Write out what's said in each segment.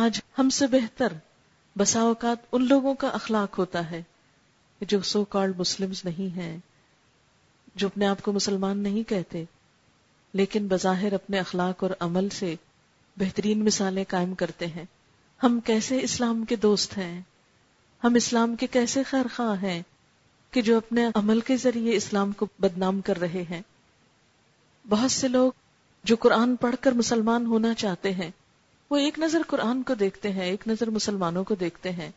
آج ہم سے بہتر بسا اوقات ان لوگوں کا اخلاق ہوتا ہے جو سو کالڈ مسلمز نہیں ہیں، جو اپنے آپ کو مسلمان نہیں کہتے، لیکن بظاہر اپنے اخلاق اور عمل سے بہترین مثالیں قائم کرتے ہیں. ہم کیسے اسلام کے دوست ہیں، ہم اسلام کے کیسے خیر خواہ ہیں کہ جو اپنے عمل کے ذریعے اسلام کو بدنام کر رہے ہیں. بہت سے لوگ جو قرآن پڑھ کر مسلمان ہونا چاہتے ہیں، وہ ایک نظر قرآن کو دیکھتے ہیں، ایک نظر مسلمانوں کو دیکھتے ہیں.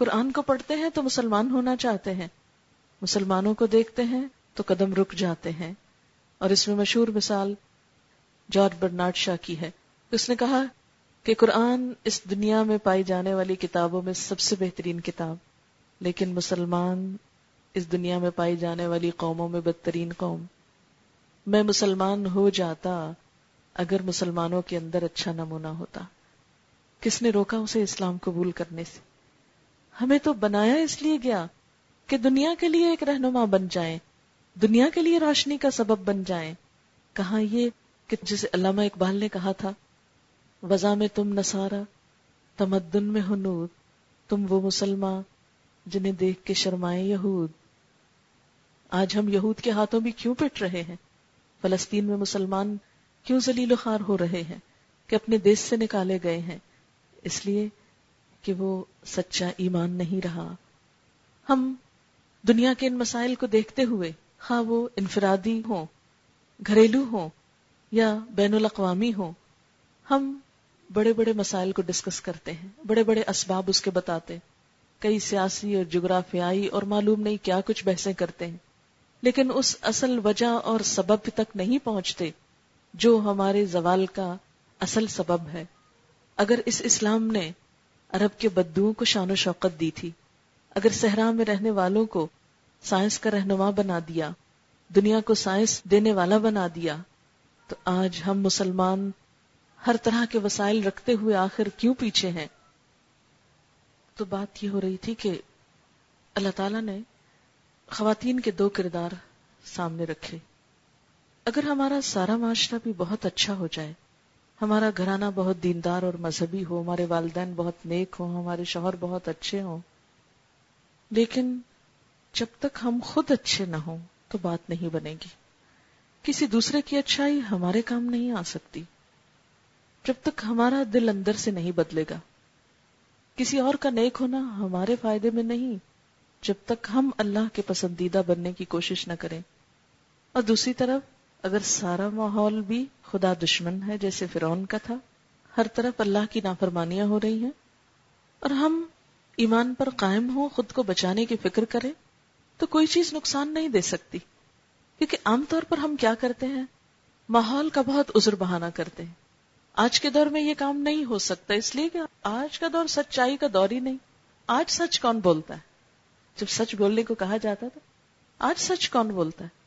قرآن کو پڑھتے ہیں تو مسلمان ہونا چاہتے ہیں، مسلمانوں کو دیکھتے ہیں تو قدم رک جاتے ہیں. اور اس میں مشہور مثال جارج برنارڈ شا کی ہے. اس نے کہا کہ قرآن اس دنیا میں پائی جانے والی کتابوں میں سب سے بہترین کتاب، لیکن مسلمان اس دنیا میں پائی جانے والی قوموں میں بدترین قوم. میں مسلمان ہو جاتا اگر مسلمانوں کے اندر اچھا نمونہ ہوتا. کس نے روکا اسے اسلام قبول کرنے سے؟ ہمیں تو بنایا اس لیے گیا کہ دنیا کے لیے ایک رہنما بن جائیں، دنیا کے لیے روشنی کا سبب بن جائیں. کہاں یہ کہ جسے علامہ اقبال نے کہا تھا، وضع میں تم نصارہ، تمدن میں ہنود، تم وہ مسلمان جنہیں دیکھ کے شرمائے یہود. آج ہم یہود کے ہاتھوں بھی کیوں پٹ رہے ہیں؟ فلسطین میں مسلمان کیوں ذلیل و خوار ہو رہے ہیں کہ اپنے دیش سے نکالے گئے ہیں؟ اس لیے کہ وہ سچا ایمان نہیں رہا. ہم دنیا کے ان مسائل کو دیکھتے ہوئے، خواہ وہ انفرادی ہوں، گھریلو ہوں یا بین الاقوامی ہوں، ہم بڑے بڑے مسائل کو ڈسکس کرتے ہیں، بڑے بڑے اسباب اس کے بتاتے، کئی سیاسی اور جغرافیائی اور معلوم نہیں کیا کچھ بحثیں کرتے ہیں، لیکن اس اصل وجہ اور سبب تک نہیں پہنچتے جو ہمارے زوال کا اصل سبب ہے. اگر اس اسلام نے عرب کے بدوؤں کو شان و شوقت دی تھی، اگر صحرا میں رہنے والوں کو سائنس کا رہنما بنا دیا، دنیا کو سائنس دینے والا بنا دیا، تو آج ہم مسلمان ہر طرح کے وسائل رکھتے ہوئے آخر کیوں پیچھے ہیں؟ تو بات یہ ہو رہی تھی کہ اللہ تعالیٰ نے خواتین کے دو کردار سامنے رکھے. اگر ہمارا سارا معاشرہ بھی بہت اچھا ہو جائے، ہمارا گھرانہ بہت دیندار اور مذہبی ہو، ہمارے والدین بہت نیک ہوں، ہمارے شوہر بہت اچھے ہوں، لیکن جب تک ہم خود اچھے نہ ہوں تو بات نہیں بنے گی. کسی دوسرے کی اچھائی ہمارے کام نہیں آ سکتی جب تک ہمارا دل اندر سے نہیں بدلے گا. کسی اور کا نیک ہونا ہمارے فائدے میں نہیں جب تک ہم اللہ کے پسندیدہ بننے کی کوشش نہ کریں. اور دوسری طرف اگر سارا ماحول بھی خدا دشمن ہے، جیسے فرعون کا تھا، ہر طرف اللہ کی نافرمانیاں ہو رہی ہیں، اور ہم ایمان پر قائم ہوں، خود کو بچانے کی فکر کریں، تو کوئی چیز نقصان نہیں دے سکتی. کیونکہ عام طور پر ہم کیا کرتے ہیں، ماحول کا بہت عذر بہانہ کرتے ہیں. آج کے دور میں یہ کام نہیں ہو سکتا، اس لیے کہ آج کا دور سچائی کا دور ہی نہیں. آج سچ کون بولتا ہے؟ جب سچ بولنے کو کہا جاتا تھا، آج سچ کون بولتا ہے؟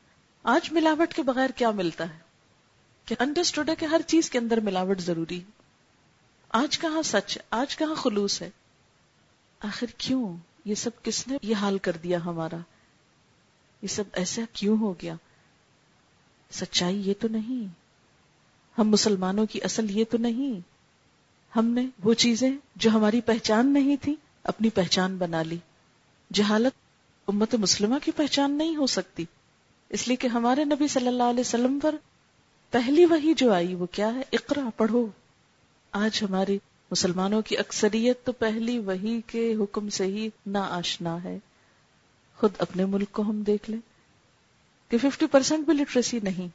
آج ملاوٹ کے بغیر کیا ملتا ہے؟ کہ انڈرسٹوڈ ہے کہ ہر چیز کے اندر ملاوٹ ضروری ہے. آج کہاں سچ ہے، آج کہاں خلوص ہے؟ آخر کیوں یہ سب، کس نے یہ حال کر دیا ہمارا؟ یہ سب ایسا کیوں ہو گیا؟ سچائی یہ تو نہیں، ہم مسلمانوں کی اصل یہ تو نہیں. ہم نے وہ چیزیں جو ہماری پہچان نہیں تھی اپنی پہچان بنا لی. جہالت امت مسلمہ کی پہچان نہیں ہو سکتی، اس لیے کہ ہمارے نبی صلی اللہ علیہ وسلم پر پہلی وحی جو آئی وہ کیا ہے، اقرا، پڑھو. آج ہماری مسلمانوں کی اکثریت تو پہلی وحی کے حکم سے ہی نا آشنا ہے. خود اپنے ملک کو ہم دیکھ لیں کہ 50% بھی لٹریسی نہیں،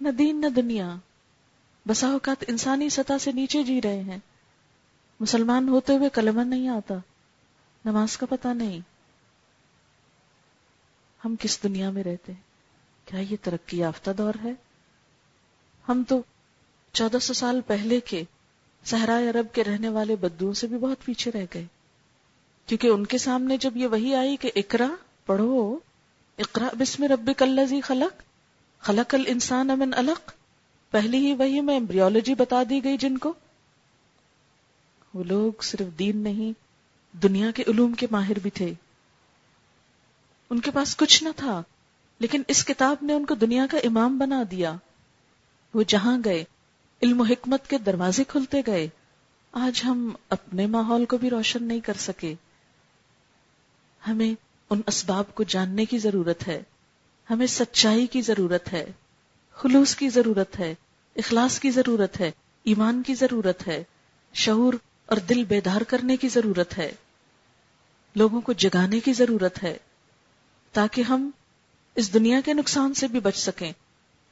نہ دین نہ دنیا. بسا اوقات انسانی سطح سے نیچے جی رہے ہیں. مسلمان ہوتے ہوئے کلمہ نہیں آتا، نماز کا پتہ نہیں. ہم کس دنیا میں رہتے ہیں؟ کیا یہ ترقی یافتہ دور ہے؟ ہم تو 1400 سال پہلے کے صحرائے عرب کے رہنے والے بدوؤں سے بھی بہت پیچھے رہ گئے، کیونکہ ان کے سامنے جب یہ وحی آئی کہ اقرا، پڑھو، اقرا بسم ربک الذی خلق، خلق الانسان من علق، پہلی ہی وحی میں ایمبریولوجی بتا دی گئی. جن کو وہ لوگ صرف دین نہیں دنیا کے علوم کے ماہر بھی تھے، ان کے پاس کچھ نہ تھا، لیکن اس کتاب نے ان کو دنیا کا امام بنا دیا. وہ جہاں گئے علم و حکمت کے دروازے کھلتے گئے، آج ہم اپنے ماحول کو بھی روشن نہیں کر سکے، ہمیں ان اسباب کو جاننے کی ضرورت ہے، ہمیں سچائی کی ضرورت ہے، خلوص کی ضرورت ہے، اخلاص کی ضرورت ہے، ایمان کی ضرورت ہے، شعور اور دل بیدار کرنے کی ضرورت ہے، لوگوں کو جگانے کی ضرورت ہے تاکہ ہم اس دنیا کے نقصان سے بھی بچ سکیں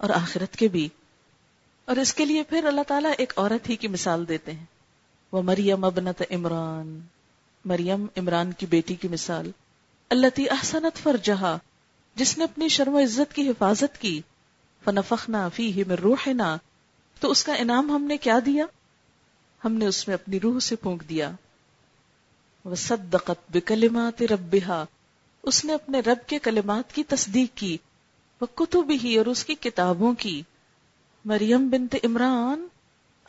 اور آخرت کے بھی۔ اور اس کے لیے پھر اللہ تعالیٰ ایک عورت ہی کی مثال دیتے ہیں، وَمَرْيَمَ ابْنَتَ عِمْرَان، مریم عمران کی بیٹی کی مثال، اللتی احسنت فرجہا، جس نے اپنی شرم و عزت کی حفاظت کی، فنفخنا فیہ من روحنا، تو اس کا انعام ہم نے کیا دیا، ہم نے اس میں اپنی روح سے پھونک دیا، وصدقت بکلمات ربہا، اس نے اپنے رب کے کلمات کی تصدیق کی، وکتبہ، اور اس کی کتابوں کی۔ مریم بنت عمران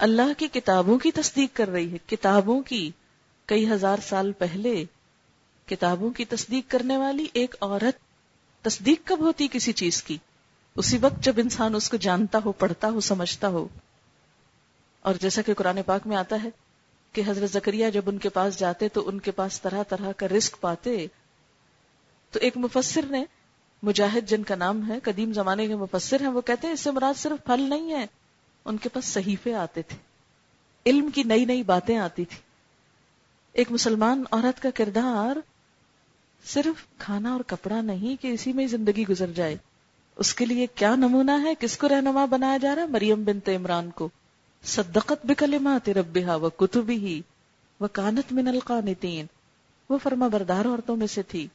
اللہ کی کتابوں کی تصدیق کر رہی ہے، کتابوں کی، کئی ہزار سال پہلے کتابوں کی تصدیق کرنے والی ایک عورت تصدیق کب ہوتی کسی چیز کی؟ اسی وقت جب انسان اس کو جانتا ہو، پڑھتا ہو، سمجھتا ہو۔ اور جیسا کہ قرآن پاک میں آتا ہے کہ حضرت زکریا جب ان کے پاس جاتے تو ان کے پاس طرح طرح کا رزق پاتے، تو ایک مفسر نے، مجاہد جن کا نام ہے، قدیم زمانے کے مفسر ہیں، وہ کہتے ہیں اس سے مراد صرف پھل نہیں ہے، ان کے پاس صحیفے آتے تھے، علم کی نئی نئی باتیں آتی تھی۔ ایک مسلمان عورت کا کردار صرف کھانا اور کپڑا نہیں کہ اسی میں زندگی گزر جائے، اس کے لیے کیا نمونہ ہے، کس کو رہنما بنایا جا رہا ہے؟ مریم بنت عمران کو۔ صدقت بکلمات ربہا وکتبہ وکانت من القانتین، وہ فرما بردار عورتوں میں سے تھی،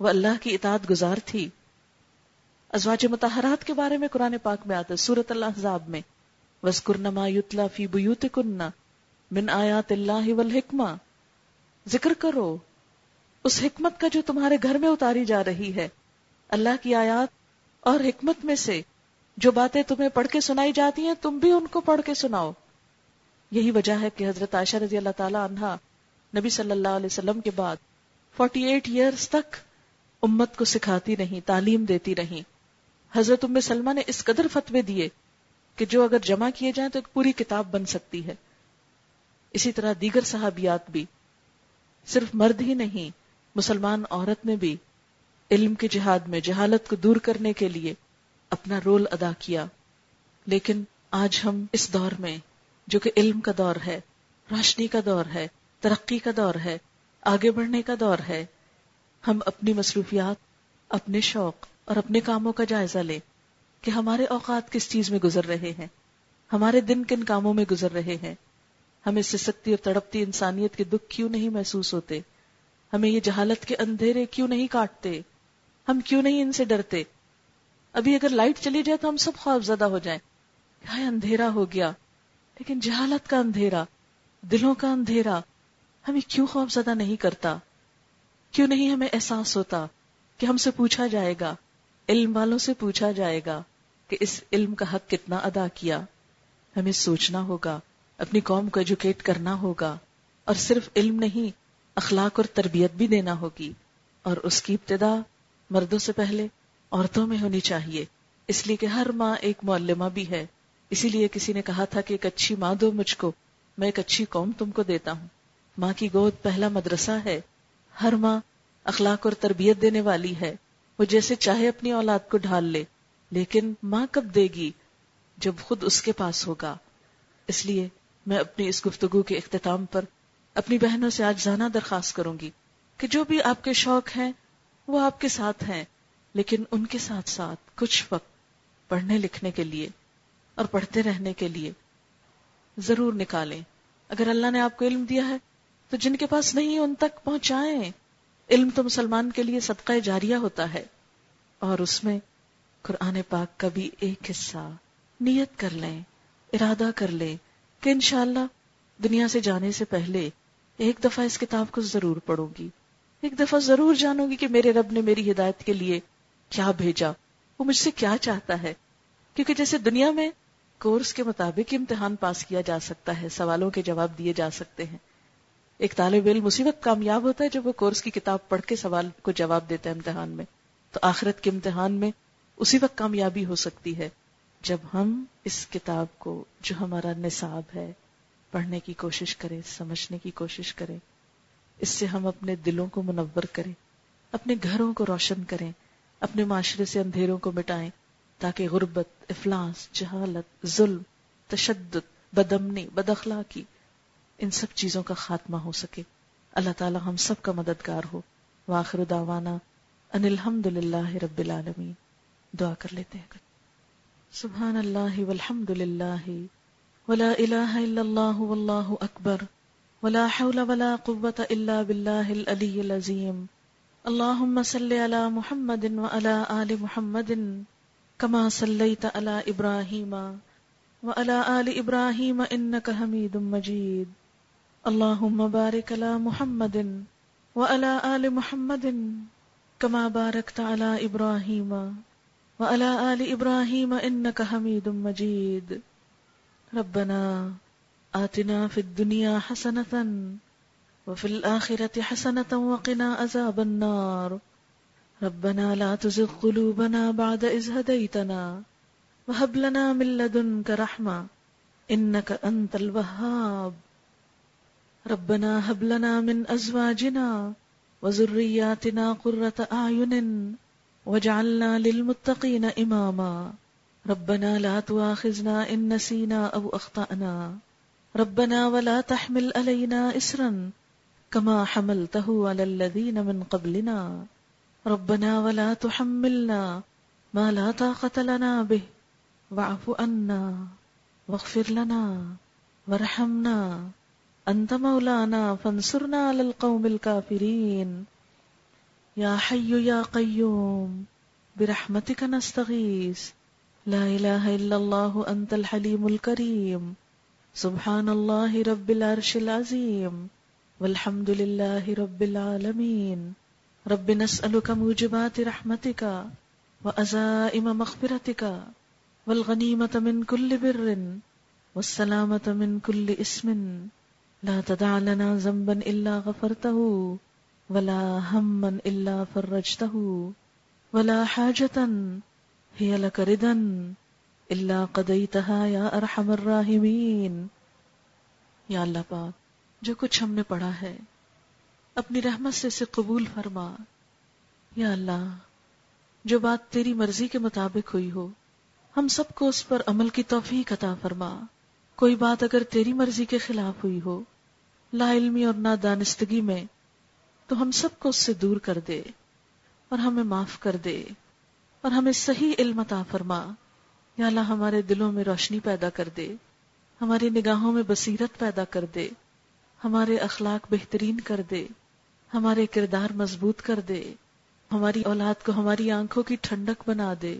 وہ اللہ کی اطاعت گزار تھی۔ ازواج مطہرات کے بارے میں قرآن پاک میں آتا ہے، سورۃ الاحزاب میں، وَاذْكُرْنَ مَا يُتْلَى فِي بُيُوتِكُنَّ مِنْ آیَاتِ اللَّهِ وَالْحِکْمَةِ، ذکر کرو اس حکمت کا جو تمہارے گھر میں اتاری جا رہی ہے، اللہ کی آیات اور حکمت میں سے جو باتیں تمہیں پڑھ کے سنائی جاتی ہیں تم بھی ان کو پڑھ کے سناؤ۔ یہی وجہ ہے کہ حضرت عائشہ رضی اللہ تعالی عنہا نبی صلی اللہ علیہ وسلم کے بعد 48 ایئرز تک امت کو سکھاتی رہی، تعلیم دیتی رہی۔ حضرت ام سلمہ نے اس قدر فتوے دیے کہ جو اگر جمع کیے جائیں تو ایک پوری کتاب بن سکتی ہے۔ اسی طرح دیگر صحابیات بھی، صرف مرد ہی نہیں، مسلمان عورت نے بھی علم کے جہاد میں جہالت کو دور کرنے کے لیے اپنا رول ادا کیا۔ لیکن آج ہم اس دور میں، جو کہ علم کا دور ہے، روشنی کا دور ہے، ترقی کا دور ہے، آگے بڑھنے کا دور ہے، ہم اپنی مصروفیات، اپنے شوق اور اپنے کاموں کا جائزہ لیں کہ ہمارے اوقات کس چیز میں گزر رہے ہیں، ہمارے دن کن کاموں میں گزر رہے ہیں۔ ہمیں سسکتی اور تڑپتی انسانیت کے دکھ کیوں نہیں محسوس ہوتے؟ ہمیں یہ جہالت کے اندھیرے کیوں نہیں کاٹتے؟ ہم کیوں نہیں ان سے ڈرتے؟ ابھی اگر لائٹ چلی جائے تو ہم سب خوف زدہ ہو جائیں، ہائے اندھیرا ہو گیا۔ لیکن جہالت کا اندھیرا، دلوں کا اندھیرا ہمیں کیوں خوف زدہ نہیں کرتا؟ کیوں نہیں ہمیں احساس ہوتا کہ ہم سے پوچھا جائے گا، علم والوں سے پوچھا جائے گا کہ اس علم کا حق کتنا ادا کیا؟ ہمیں سوچنا ہوگا، اپنی قوم کو ایجوکیٹ کرنا ہوگا، اور صرف علم نہیں، اخلاق اور تربیت بھی دینا ہوگی، اور اس کی ابتدا مردوں سے پہلے عورتوں میں ہونی چاہیے، اس لیے کہ ہر ماں ایک معلمہ بھی ہے۔ اسی لیے کسی نے کہا تھا کہ ایک اچھی ماں دو مجھ کو، میں ایک اچھی قوم تم کو دیتا ہوں۔ ماں کی گود پہلا مدرسہ ہے، ہر ماں اخلاق اور تربیت دینے والی ہے، وہ جیسے چاہے اپنی اولاد کو ڈھال لے، لیکن ماں کب دے گی؟ جب خود اس کے پاس ہوگا۔ اس لیے میں اپنی اس گفتگو کے اختتام پر اپنی بہنوں سے عاجزانہ درخواست کروں گی کہ جو بھی آپ کے شوق ہیں وہ آپ کے ساتھ ہیں، لیکن ان کے ساتھ ساتھ کچھ وقت پڑھنے لکھنے کے لیے اور پڑھتے رہنے کے لیے ضرور نکالیں۔ اگر اللہ نے آپ کو علم دیا ہے تو جن کے پاس نہیں ان تک پہنچائیں۔ علم تو مسلمان کے لیے صدقہ جاریہ ہوتا ہے، اور اس میں قرآن پاک کا بھی ایک حصہ نیت کر لیں، ارادہ کر لیں کہ انشاءاللہ دنیا سے جانے سے پہلے ایک دفعہ اس کتاب کو ضرور پڑھوں گی، ایک دفعہ ضرور جانوں گی کہ میرے رب نے میری ہدایت کے لیے کیا بھیجا، وہ مجھ سے کیا چاہتا ہے۔ کیونکہ جیسے دنیا میں کورس کے مطابق امتحان پاس کیا جا سکتا ہے، سوالوں کے جواب دیے جا سکتے ہیں، ایک طالب علم اسی وقت کامیاب ہوتا ہے جب وہ کورس کی کتاب پڑھ کے سوال کو جواب دیتا ہے امتحان میں، تو آخرت کے امتحان میں اسی وقت کامیابی ہو سکتی ہے جب ہم اس کتاب کو، جو ہمارا نصاب ہے، پڑھنے کی کوشش کریں، سمجھنے کی کوشش کریں، اس سے ہم اپنے دلوں کو منور کریں، اپنے گھروں کو روشن کریں، اپنے معاشرے سے اندھیروں کو مٹائیں، تاکہ غربت، افلاس، جہالت، ظلم، تشدد، بدامنی، بد اخلاقی، ان سب چیزوں کا خاتمہ ہو سکے۔ اللہ تعالی ہم سب کا مددگار ہو۔ وآخر دعوانا ان الحمدللہ رب العالمین۔ دعا کر لیتے ہیں۔ سبحان اللہ والحمد للہ ولا الہ الا اللہ واللہ اکبر ولا حول ولا قوة الا باللہ العلی العظیم۔ اللہم صلی علی محمد وعلی آل محمد کما صلیت علی ابراہیم وعلی آل ابراہیم انک حمید مجید۔ اللہم بارک علی محمد وعلی آل محمد کما بارکت علی ابراہیم وعلی آل ابراہیم انک حمید مجید۔ ربنا آتنا فی الدنیا حسنة وفی الآخرة حسنة وقنا عذاب النار۔ ربنا لا تزغ قلوبنا بعد إذ هديتنا وهب لنا من لدنك رحمة إنك أنت الوهاب۔ ربنا هب لنا من أزواجنا وذرياتنا قرة أعين وجعلنا للمتقین اماما۔ ربنا لا تواخذنا ان نسینا او اخطأنا ربنا ولا تحمل علینا اسرا کما حملته علی الذین من قبلنا ربنا ولا تحملنا ما لا طاقة لنا به واعف عنا واغفر لنا وارحمنا انت مولانا فانصرنا علی القوم الکافرین۔ یا حی یا قیوم برحمتک نستغیث لا الہ الا اللہ انت الحلیم الکریم۔ سبحان اللہ رب العرش العظیم والحمد للہ رب العالمین۔ رب نسألک موجبات رحمتک وعزائم مغفرتک والغنیمت من کل بر والسلامت من کل اسم لا تدع لنا ذنبا الا غفرتہ ولا همّا إلا فرجته ولا حاجة هي لك رضا إلا قضيتها يا أرحم الراحمين۔ یا اللہ پاک، جو کچھ ہم نے پڑھا ہے اپنی رحمت سے اسے قبول فرما۔ یا اللہ، جو بات تیری مرضی کے مطابق ہوئی ہو ہم سب کو اس پر عمل کی توفیق عطا فرما۔ کوئی بات اگر تیری مرضی کے خلاف ہوئی ہو، لا علمی اور نادانستگی میں، تو ہم سب کو اس سے دور کر دے اور ہمیں معاف کر دے، اور ہمیں صحیح علم عطا فرما۔ یا اللہ، ہمارے دلوں میں روشنی پیدا کر دے، ہماری نگاہوں میں بصیرت پیدا کر دے، ہمارے اخلاق بہترین کر دے، ہمارے کردار مضبوط کر دے، ہماری اولاد کو ہماری آنکھوں کی ٹھنڈک بنا دے،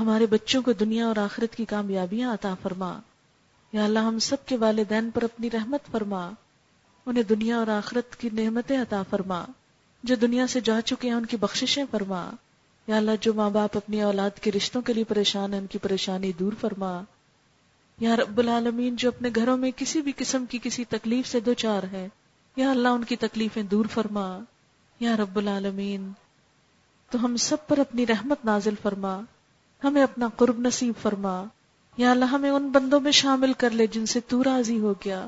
ہمارے بچوں کو دنیا اور آخرت کی کامیابیاں عطا فرما۔ یا اللہ، ہم سب کے والدین پر اپنی رحمت فرما، انہیں دنیا اور آخرت کی نعمتیں عطا فرما، جو دنیا سے جا چکے ہیں ان کی بخششیں فرما۔ یا اللہ، جو ماں باپ اپنی اولاد کے رشتوں کے لیے پریشان ہیں ان کی پریشانی دور فرما۔ یا رب العالمین، جو اپنے گھروں میں کسی بھی قسم کی کسی تکلیف سے دوچار ہیں، یا اللہ ان کی تکلیفیں دور فرما۔ یا رب العالمین، تو ہم سب پر اپنی رحمت نازل فرما، ہمیں اپنا قرب نصیب فرما۔ یا اللہ، ہمیں ان بندوں میں شامل کر لے جن سے تو راضی ہو گیا۔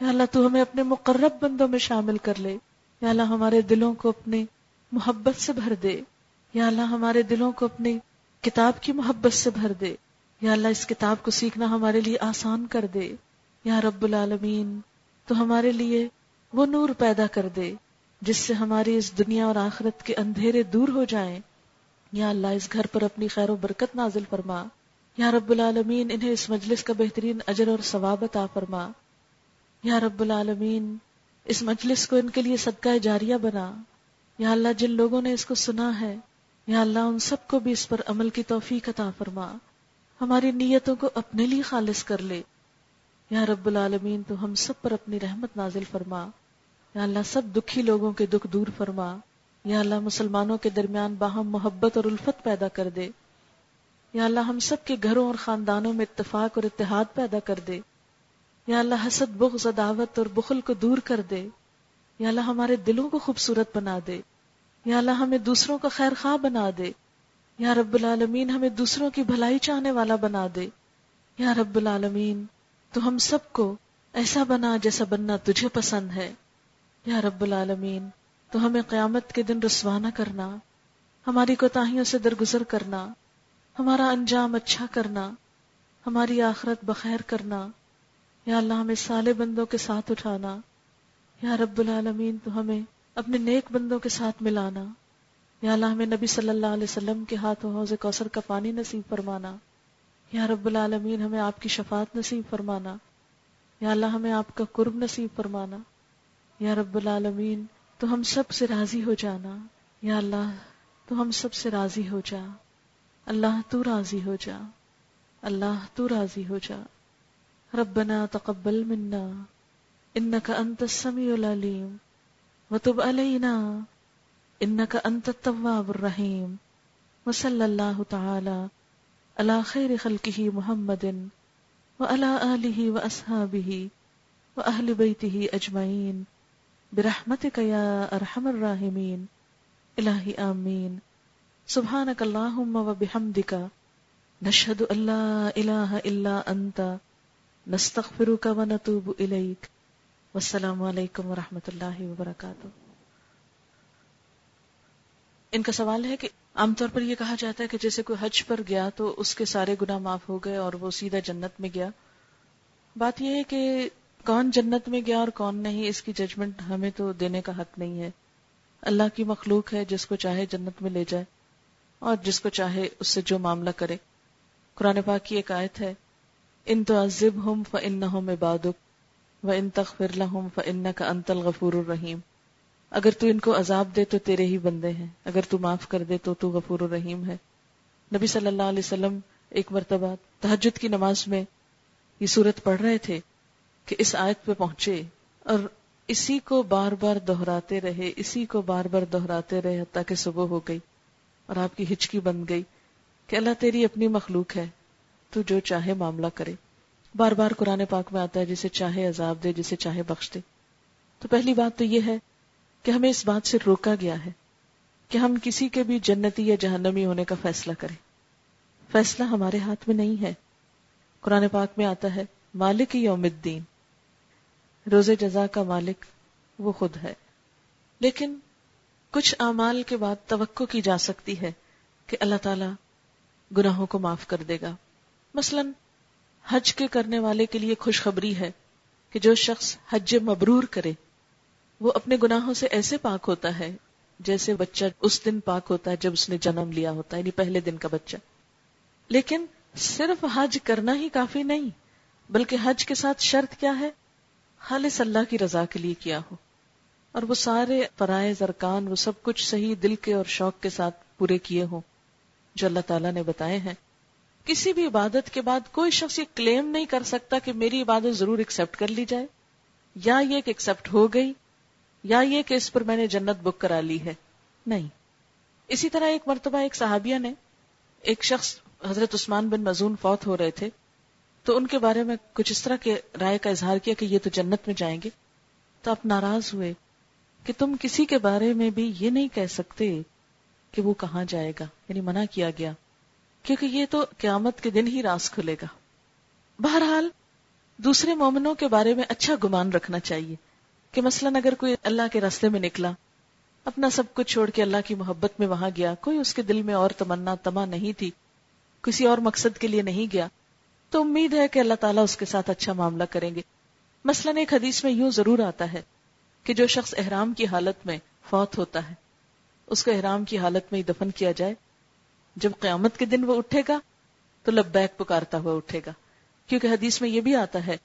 یا اللہ، تو ہمیں اپنے مقرب بندوں میں شامل کر لے۔ یا اللہ، ہمارے دلوں کو اپنے محبت سے بھر دے۔ یا اللہ، ہمارے دلوں کو اپنی کتاب کی محبت سے بھر دے۔ یا اللہ، اس کتاب کو سیکھنا ہمارے لیے آسان کر دے۔ یا رب العالمین، تو ہمارے لیے وہ نور پیدا کر دے جس سے ہماری اس دنیا اور آخرت کے اندھیرے دور ہو جائیں۔ یا اللہ، اس گھر پر اپنی خیر و برکت نازل فرما۔ یا رب العالمین، انہیں اس مجلس کا بہترین اجر اور ثواب عطا فرما۔ یا رب العالمین، اس مجلس کو ان کے لیے صدقہ جاریہ بنا۔ یا اللہ، جن لوگوں نے اس کو سنا ہے، یا اللہ ان سب کو بھی اس پر عمل کی توفیق عطا فرما۔ ہماری نیتوں کو اپنے لیے خالص کر لے۔ یا رب العالمین، تو ہم سب پر اپنی رحمت نازل فرما۔ یا اللہ، سب دکھی لوگوں کے دکھ دور فرما۔ یا اللہ، مسلمانوں کے درمیان باہم محبت اور الفت پیدا کر دے۔ یا اللہ، ہم سب کے گھروں اور خاندانوں میں اتفاق اور اتحاد پیدا کر دے۔ یا اللہ، حسد، بغض، عداوت اور بخل کو دور کر دے۔ یا اللہ، ہمارے دلوں کو خوبصورت بنا دے۔ یا اللہ، ہمیں دوسروں کا خیر خواہ بنا دے۔ یا رب العالمین، ہمیں دوسروں کی بھلائی چاہنے والا بنا دے۔ یا رب العالمین، تو ہم سب کو ایسا بنا جیسا بننا تجھے پسند ہے۔ یا رب العالمین، تو ہمیں قیامت کے دن رسوا نہ کرنا، ہماری کوتاہیوں سے درگزر کرنا، ہمارا انجام اچھا کرنا، ہماری آخرت بخیر کرنا۔ یا اللہ ہمیں صالح بندوں کے ساتھ اٹھانا، یا رب العالمین تو ہمیں اپنے نیک بندوں کے ساتھ ملانا۔ یا اللہ ہمیں نبی صلی اللہ علیہ وسلم کے ہاتھوں حوض کوثر کا پانی نصیب فرمانا۔ یا رب العالمین ہمیں آپ کی شفاعت نصیب فرمانا، یا اللہ ہمیں آپ کا قرب نصیب فرمانا۔ یا رب العالمین تو ہم سب سے راضی ہو جانا، یا اللہ تو ہم سب سے راضی ہو جا، اللہ تو راضی ہو جا، اللہ تو راضی ہو جا۔ ربنا تقبل منا انك انت السميع العليم وتب علينا انك انت التواب الرحيم وصلى الله تعالى على خير خلقه محمد وعلى آله وأصحابه وأهل بيته أجمعين برحمتك يا أرحم الراحمين۔ إلهي آمين۔ سبحانك اللهم وبحمدك نشهد أن لا إله إلا أنت نستغفرك ونتوب إليك۔ والسلام عليكم ورحمة الله وبركاته۔ ان کا سوال ہے کہ عام طور پر یہ کہا جاتا ہے کہ جیسے کوئی حج پر گیا تو اس کے سارے گناہ معاف ہو گئے اور وہ سیدھا جنت میں گیا۔ بات یہ ہے کہ کون جنت میں گیا اور کون نہیں، اس کی ججمنٹ ہمیں تو دینے کا حق نہیں ہے۔ اللہ کی مخلوق ہے، جس کو چاہے جنت میں لے جائے اور جس کو چاہے اس سے جو معاملہ کرے۔ قرآن پاک کی ایک آیت ہے، ان تعذبہم فإنہم عبادک وإن تغفر لہم فإنک انت الغفور الرحیم۔ اگر تو ان کو عذاب دے تو تیرے ہی بندے ہیں، اگر تو معاف کر دے تو غفور الرحیم ہے۔ نبی صلی اللہ علیہ وسلم ایک مرتبہ تہجد کی نماز میں یہ سورت پڑھ رہے تھے کہ اس آیت پہ پہنچے اور اسی کو بار بار دہراتے رہے، اسی کو بار بار دہراتے رہے حتیٰ کہ صبح ہو گئی اور آپ کی ہچکی بن گئی کہ اللہ تیری اپنی مخلوق ہے، تو جو چاہے معاملہ کرے۔ بار بار قرآن پاک میں آتا ہے جسے چاہے عذاب دے، جسے چاہے بخش دے۔ تو پہلی بات تو یہ ہے کہ ہمیں اس بات سے روکا گیا ہے کہ ہم کسی کے بھی جنتی یا جہنمی ہونے کا فیصلہ کریں۔ فیصلہ ہمارے ہاتھ میں نہیں ہے۔ قرآن پاک میں آتا ہے مالک یوم الدین، روز جزا کا مالک وہ خود ہے۔ لیکن کچھ اعمال کے بعد توقع کی جا سکتی ہے کہ اللہ تعالیٰ گناہوں کو معاف کر دے گا۔ مثلا حج کے کرنے والے کے لیے خوشخبری ہے کہ جو شخص حج مبرور کرے وہ اپنے گناہوں سے ایسے پاک ہوتا ہے جیسے بچہ اس دن پاک ہوتا ہے جب اس نے جنم لیا ہوتا ہے، یعنی پہلے دن کا بچہ۔ لیکن صرف حج کرنا ہی کافی نہیں، بلکہ حج کے ساتھ شرط کیا ہے؟ خالص اللہ کی رضا کے لیے کیا ہو، اور وہ سارے فرائض، ارکان، وہ سب کچھ صحیح دل کے اور شوق کے ساتھ پورے کیے ہوں جو اللہ تعالیٰ نے بتائے ہیں۔ کسی بھی عبادت کے بعد کوئی شخص یہ کلیم نہیں کر سکتا کہ میری عبادت ضرور ایکسپٹ کر لی جائے، یا یہ کہ ایکسپٹ ہو گئی، یا یہ کہ اس پر میں نے جنت بک کرا لی ہے۔ نہیں۔ اسی طرح ایک مرتبہ ایک صحابیہ نے، ایک شخص حضرت عثمان بن مظعون فوت ہو رہے تھے، تو ان کے بارے میں کچھ اس طرح کے رائے کا اظہار کیا کہ یہ تو جنت میں جائیں گے۔ تو آپ ناراض ہوئے کہ تم کسی کے بارے میں بھی یہ نہیں کہہ سکتے کہ وہ کہاں جائے گا، یعنی منع کیا گیا، کیونکہ یہ تو قیامت کے دن ہی راز کھلے گا۔ بہرحال دوسرے مومنوں کے بارے میں اچھا گمان رکھنا چاہیے کہ مثلاً اگر کوئی اللہ کے راستے میں نکلا، اپنا سب کچھ چھوڑ کے اللہ کی محبت میں وہاں گیا، کوئی اس کے دل میں اور تما نہیں تھی، کسی اور مقصد کے لیے نہیں گیا، تو امید ہے کہ اللہ تعالیٰ اس کے ساتھ اچھا معاملہ کریں گے۔ مثلاً ایک حدیث میں یوں ضرور آتا ہے کہ جو شخص احرام کی حالت میں فوت ہوتا ہے اس کو احرام کی حالت میں ہی دفن کیا جائے۔ جب قیامت کے دن وہ اٹھے گا تو لبیک پکارتا ہوا اٹھے گا، کیونکہ حدیث میں یہ بھی آتا ہے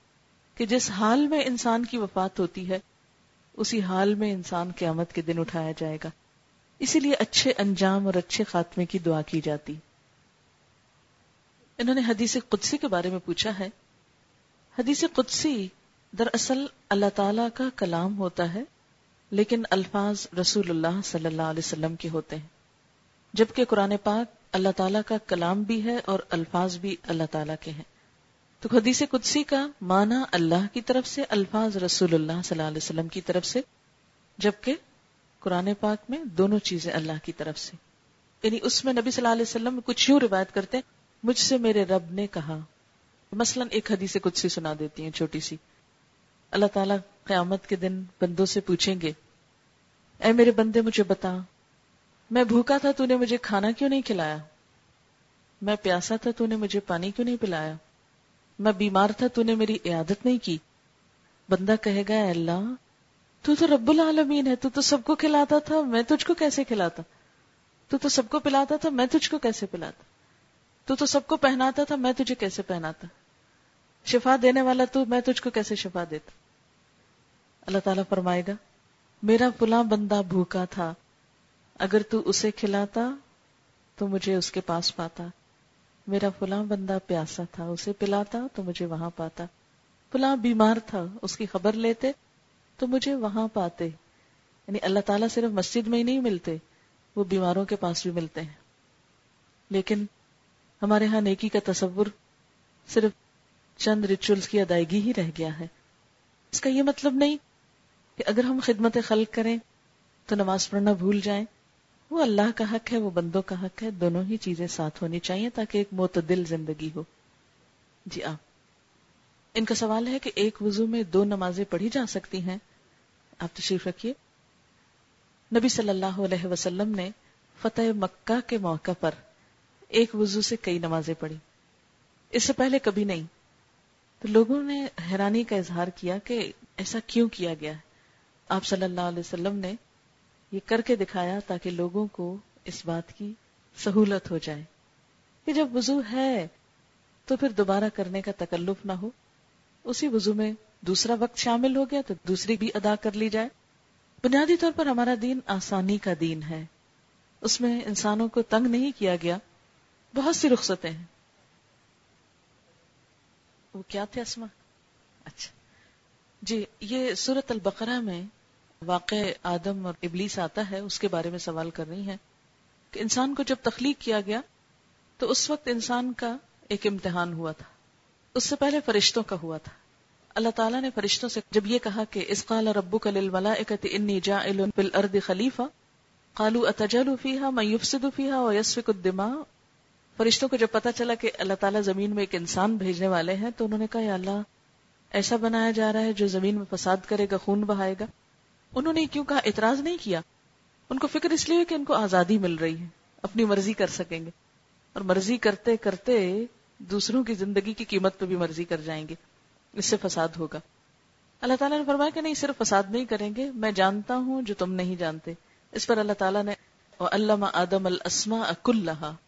کہ جس حال میں انسان کی وفات ہوتی ہے اسی حال میں انسان قیامت کے دن اٹھایا جائے گا۔ اسی لیے اچھے انجام اور اچھے خاتمے کی دعا کی جاتی۔ انہوں نے حدیث قدسی کے بارے میں پوچھا ہے۔ حدیث قدسی دراصل اللہ تعالیٰ کا کلام ہوتا ہے، لیکن الفاظ رسول اللہ صلی اللہ علیہ وسلم کے ہوتے ہیں، جبکہ قرآن پاک اللہ تعالیٰ کا کلام بھی ہے اور الفاظ بھی اللہ تعالیٰ کے ہیں۔ تو حدیث قدسی کا معنی اللہ کی طرف سے، الفاظ رسول اللہ صلی اللہ علیہ وسلم کی طرف سے، جبکہ قرآن پاک میں دونوں چیزیں اللہ کی طرف سے۔ یعنی اس میں نبی صلی اللہ علیہ وسلم کچھ یوں روایت کرتے ہیں، مجھ سے میرے رب نے کہا۔ مثلا ایک حدیث قدسی سنا دیتی ہیں چھوٹی سی اللہ تعالیٰ قیامت کے دن بندوں سے پوچھیں گے، اے میرے بندے مجھے بتا، میں بھوکا تھا تو نے مجھے کھانا کیوں نہیں کھلایا، میں پیاسا تھا تو نے مجھے پانی کیوں نہیں پلایا، میں بیمار تھا تو نے میری عیادت نہیں کی۔ بندہ کہے گا، اے اللہ تو رب العالمین ہے، تو سب کو کھلاتا تھا، میں تجھ کو کیسے کھلاتا، تو سب کو پلاتا تھا، میں تجھ کو کیسے پلاتا، تو سب کو پہناتا تھا، میں تجھے کیسے پہناتا، شفا دینے والا تو، میں تجھ کو کیسے شفا دیتا۔ اللہ تعالیٰ فرمائے گا، میرا فلاں بندہ بھوکا تھا، اگر تو اسے کھلاتا تو مجھے اس کے پاس پاتا، میرا فلاں بندہ پیاسا تھا، اسے پلاتا تو مجھے وہاں پاتا، فلاں بیمار تھا، اس کی خبر لیتے تو مجھے وہاں پاتے۔ یعنی اللہ تعالیٰ صرف مسجد میں ہی نہیں ملتے، وہ بیماروں کے پاس بھی ملتے ہیں۔ لیکن ہمارے ہاں نیکی کا تصور صرف چند ریچولز کی ادائیگی ہی رہ گیا ہے۔ اس کا یہ مطلب نہیں کہ اگر ہم خدمت خلق کریں تو نماز پڑھنا بھول جائیں۔ وہ اللہ کا حق ہے، وہ بندوں کا حق ہے، دونوں ہی چیزیں ساتھ ہونی چاہیے تاکہ ایک معتدل زندگی ہو۔ جی آپ، ان کا سوال ہے کہ ایک وضو میں 2 نمازیں پڑھی جا سکتی ہیں؟ آپ تشریف رکھیے۔ نبی صلی اللہ علیہ وسلم نے فتح مکہ کے موقع پر ایک وضو سے کئی نمازیں پڑھی، اس سے پہلے کبھی نہیں۔ تو لوگوں نے حیرانی کا اظہار کیا کہ ایسا کیوں کیا گیا ہے۔ آپ صلی اللہ علیہ وسلم نے یہ کر کے دکھایا تاکہ لوگوں کو اس بات کی سہولت ہو جائے کہ جب وضو ہے تو پھر دوبارہ کرنے کا تکلف نہ ہو، اسی وضو میں دوسرا وقت شامل ہو گیا تو دوسری بھی ادا کر لی جائے۔ بنیادی طور پر ہمارا دین آسانی کا دین ہے، اس میں انسانوں کو تنگ نہیں کیا گیا۔ بہت سی رخصتیں ہیں۔ وہ کیا تھے اسما؟ اچھا جی، یہ سورۃ البقرہ میں واقع آدم اور ابلیس آتا ہے، اس کے بارے میں سوال کر رہی ہیں کہ انسان کو جب تخلیق کیا گیا تو اس وقت انسان کا ایک امتحان ہوا تھا، اس سے پہلے فرشتوں کا ہوا تھا۔ اللہ تعالیٰ نے فرشتوں سے جب یہ کہا کہ اذ قال ربک للملائکۃ انی جاعل فی الارض خلیفہ قالوا اتجعل فیہا من یفسد فیہا ویسفک الدماء، فرشتوں کو جب پتا چلا کہ اللہ تعالیٰ زمین میں ایک انسان بھیجنے والے ہیں تو انہوں نے کہا، یا اللہ ایسا بنایا جا رہا ہے جو زمین میں فساد کرے گا، خون بہائے گا۔ انہوں نے کیوں کہا، اعتراض نہیں کیا، ان کو فکر اس لیے کہ ان کو آزادی مل رہی ہے، اپنی مرضی کر سکیں گے، اور مرضی کرتے کرتے دوسروں کی زندگی کی قیمت پہ بھی مرضی کر جائیں گے، اس سے فساد ہوگا۔ اللہ تعالیٰ نے فرمایا کہ نہیں، صرف فساد نہیں کریں گے، میں جانتا ہوں جو تم نہیں جانتے۔ اس پر اللہ تعالیٰ نے وَعَلَّمَ آدَمَ الْأَسْمَاءَ كُلَّهَا،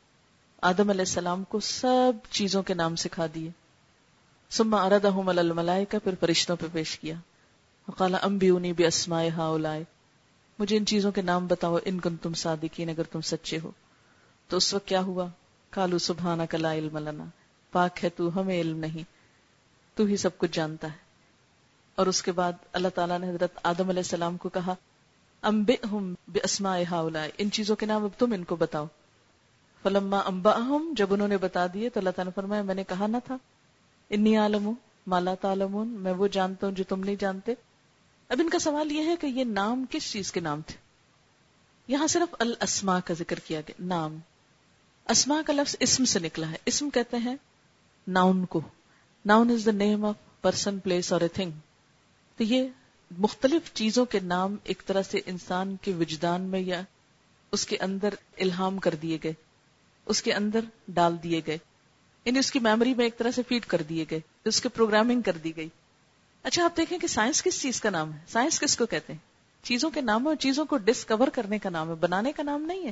آدم علیہ السلام کو سب چیزوں کے نام سکھا دیے۔ ثم عرضهم على الملائکہ، پھر فرشتوں پہ پیش کیا۔ وقال انبئونی باسماء هؤلاء، مجھے ان چیزوں کے نام بتاؤ، ان کنتم صادقین، اگر تم سچے ہو۔ تو اس وقت کیا ہوا، قالوا سبحانک لا علم لنا، پاک ہے تو، ہمیں علم نہیں، تو ہی سب کچھ جانتا ہے۔ اور اس کے بعد اللہ تعالیٰ نے حضرت آدم علیہ السلام کو کہا، انبئہم باسماء هؤلاء، ان چیزوں کے نام اب تم ان کو بتاؤ۔ فلما انباہم، جب انہوں نے بتا دیے تو اللہ تعالیٰ نے فرمایا، میں نے کہا نہ تھا، انی عالم ما لا تعلمون، میں وہ جانتا ہوں جو تم نہیں جانتے۔ اب ان کا سوال یہ ہے کہ یہ نام کس چیز کے نام تھے؟ یہاں صرف الاسماء کا ذکر کیا گیا۔ نام، اسماء کا لفظ اسم سے نکلا ہے، اسم کہتے ہیں ناؤن کو، noun is the name of person, place اور اے تھنگ۔ تو یہ مختلف چیزوں کے نام ایک طرح سے انسان کے وجدان میں یا اس کے اندر الہام کر دیے گئے، اس کے اندر ڈال دیے گئے، یعنی اس کی میموری میں ایک طرح سے فیڈ کر دیے گئے، اس کی پروگرامنگ کر دی گئی۔ اچھا آپ دیکھیں کہ سائنس کس چیز کا نام ہے، سائنس کس کو کہتے ہیں؟ چیزوں کے نام ہے، اور چیزوں کو ڈسکور کرنے کا نام ہے، بنانے کا نام نہیں ہے۔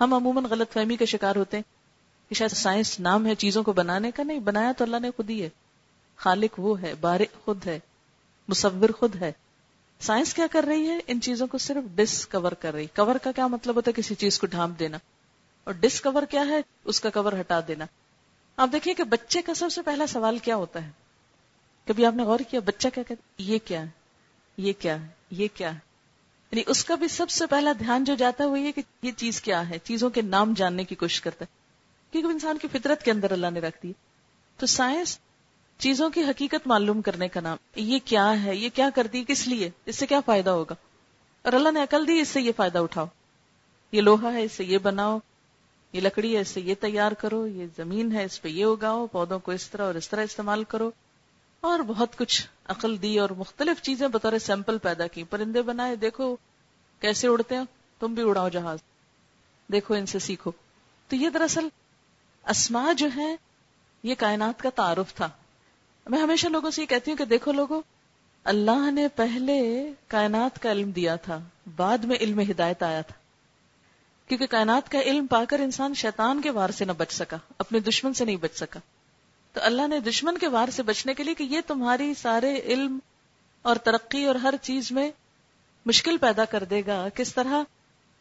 ہم عموماً غلط فہمی کا شکار ہوتے ہیں کہ شاید سائنس نام ہے چیزوں کو بنانے کا، نہیں، بنایا تو اللہ نے خود ہی ہے۔ خالق وہ ہے، بارئ خود ہے، مصور خود ہے۔ سائنس کیا کر رہی ہے، ان چیزوں کو صرف ڈسکور کر رہی۔ کور کا کیا مطلب ہوتا ہے، کسی چیز کو ڈھانپ دینا، اور ڈسکور کیا ہے، اس کا کور ہٹا دینا۔ آپ دیکھیں کہ بچے کا سب سے پہلا سوال کیا ہوتا ہے، کبھی آپ نے غور کیا؟ بچہ کیا کہتا ہے، یہ کیا ہے، یہ کیا ہے، یہ کیا ہے، یعنی اس کا بھی سب سے پہلا دھیان جو جاتا ہے وہ یہ کہ یہ چیز کیا ہے، چیزوں کے نام جاننے کی کوشش کرتا ہے، کیونکہ انسان کی فطرت کے اندر اللہ نے رکھ دی۔ تو سائنس چیزوں کی حقیقت معلوم کرنے کا نام، یہ کیا ہے، یہ کیا کرتی، کس لیے، اس سے کیا فائدہ ہوگا، اور اللہ نے عقل دی، اس سے یہ فائدہ اٹھاؤ، یہ لوہا ہے اس سے یہ بناؤ، یہ لکڑی ہے اس سے یہ تیار کرو، یہ زمین ہے اس پہ یہ اگاؤ، پودوں کو اس طرح اور اس طرح استعمال کرو، اور بہت کچھ عقل دی اور مختلف چیزیں بطور سیمپل پیدا کی. پرندے بنائے، دیکھو کیسے اڑتے ہیں، تم بھی اڑاؤ جہاز، دیکھو ان سے سیکھو. تو یہ دراصل اسما جو ہے یہ کائنات کا تعارف تھا. میں ہمیشہ لوگوں سے یہ کہتی ہوں کہ دیکھو لوگوں، اللہ نے پہلے کائنات کا علم دیا تھا، بعد میں علم ہدایت آیا تھا، کیونکہ کائنات کا علم پا کر انسان شیطان کے وار سے نہ بچ سکا، اپنے دشمن سے نہیں بچ سکا. تو اللہ نے دشمن کے وار سے بچنے کے لیے کہ یہ تمہاری سارے علم اور ترقی اور ہر چیز میں مشکل پیدا کر دے گا، کس طرح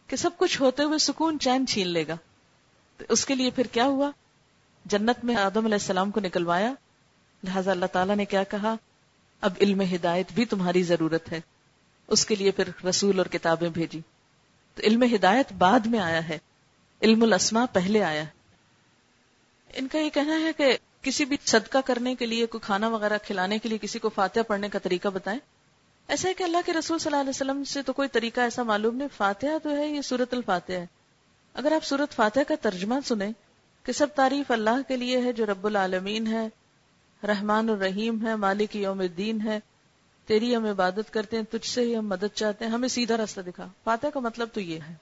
کہ سب کچھ ہوتے ہوئے سکون چین چھین لے گا. تو اس کے لیے پھر کیا ہوا، جنت میں آدم علیہ السلام کو نکلوایا. لہذا اللہ تعالیٰ نے کیا کہا، اب علم ہدایت بھی تمہاری ضرورت ہے، اس کے لیے پھر رسول اور کتابیں بھیجی. تو علم ہدایت بعد میں آیا ہے، علم الاسماء پہلے آیا ہے. ان کا یہ کہنا ہے کہ کسی بھی صدقہ کرنے کے لیے، کوئی کھانا وغیرہ کھلانے کے لیے کسی کو فاتحہ پڑھنے کا طریقہ بتائیں. ایسا ہے کہ اللہ کے رسول صلی اللہ علیہ وسلم سے تو کوئی طریقہ ایسا معلوم نہیں. فاتحہ تو ہے، یہ سورۃ الفاتحہ ہے. اگر آپ سورۃ فاتحہ کا ترجمہ سنیں کہ سب تعریف اللہ کے لیے ہے جو رب العالمین ہے، رحمان الرحیم ہے، مالک یوم الدین ہے، تیری ہم عبادت کرتے ہیں، تجھ سے ہی ہم مدد چاہتے ہیں، ہمیں سیدھا راستہ دکھا. فاتحہ کا مطلب تو یہ ہے.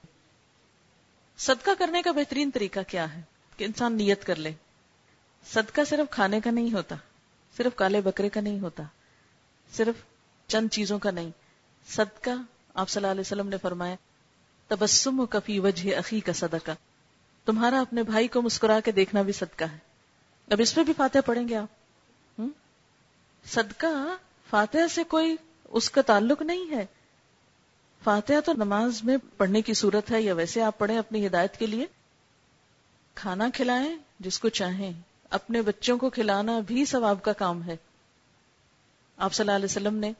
صدقہ کرنے کا بہترین طریقہ کیا ہے کہ انسان نیت کر لے. صدقہ صرف کھانے کا نہیں ہوتا، صرف کالے بکرے کا نہیں ہوتا، صرف چند چیزوں کا نہیں. صدقہ آپ صلی اللہ علیہ وسلم نے فرمایا، تبسم کفی وجہ اخی کا صدقہ، تمہارا اپنے بھائی کو مسکرا کے دیکھنا بھی صدقہ ہے. اب اس پہ بھی فاتحہ پڑھیں گے آپ. صدقہ فاتحہ سے کوئی اس کا تعلق نہیں ہے. فاتحہ تو نماز میں پڑھنے کی صورت ہے، یا ویسے آپ پڑھیں اپنی ہدایت کے لیے. کھانا کھلائیں جس کو چاہیں، اپنے بچوں کو کھلانا بھی ثواب کا کام ہے. آپ صلی اللہ علیہ وسلم نے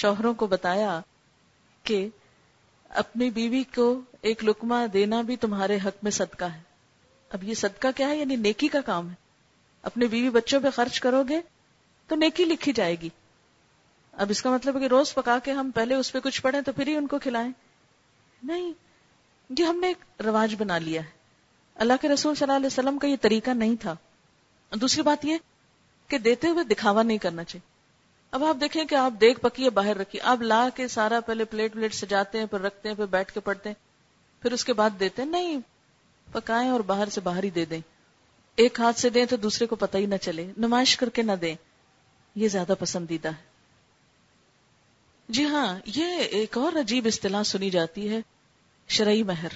شوہروں کو بتایا کہ اپنی بیوی کو ایک لقمہ دینا بھی تمہارے حق میں صدقہ ہے. اب یہ صدقہ کیا ہے، یعنی نیکی کا کام ہے. اپنے بیوی بچوں پہ خرچ کرو گے تو نیکی لکھی جائے گی. اب اس کا مطلب ہے کہ روز پکا کے ہم پہلے اس پہ کچھ پڑھیں تو پھر ہی ان کو کھلائیں؟ نہیں، یہ ہم نے ایک رواج بنا لیا ہے. اللہ کے رسول صلی اللہ علیہ وسلم کا یہ طریقہ نہیں تھا. دوسری بات یہ کہ دیتے ہوئے دکھاوا نہیں کرنا چاہیے. اب آپ دیکھیں کہ آپ دیگ پکی ہے باہر رکھی، آپ لا کے سارا پہلے پلیٹ سجاتے ہیں، پھر رکھتے ہیں، پھر بیٹھ کے پڑھتے ہیں، پھر اس کے بعد دیتے ہیں. نہیں، پکائیں اور باہر سے باہر ہی دے دیں. ایک ہاتھ سے دیں تو دوسرے کو پتہ ہی نہ چلے، نمائش کر کے نہ دیں. یہ زیادہ پسندیدہ ہے. جی ہاں، یہ ایک اور عجیب اصطلاح سنی جاتی ہے، شرعی مہر.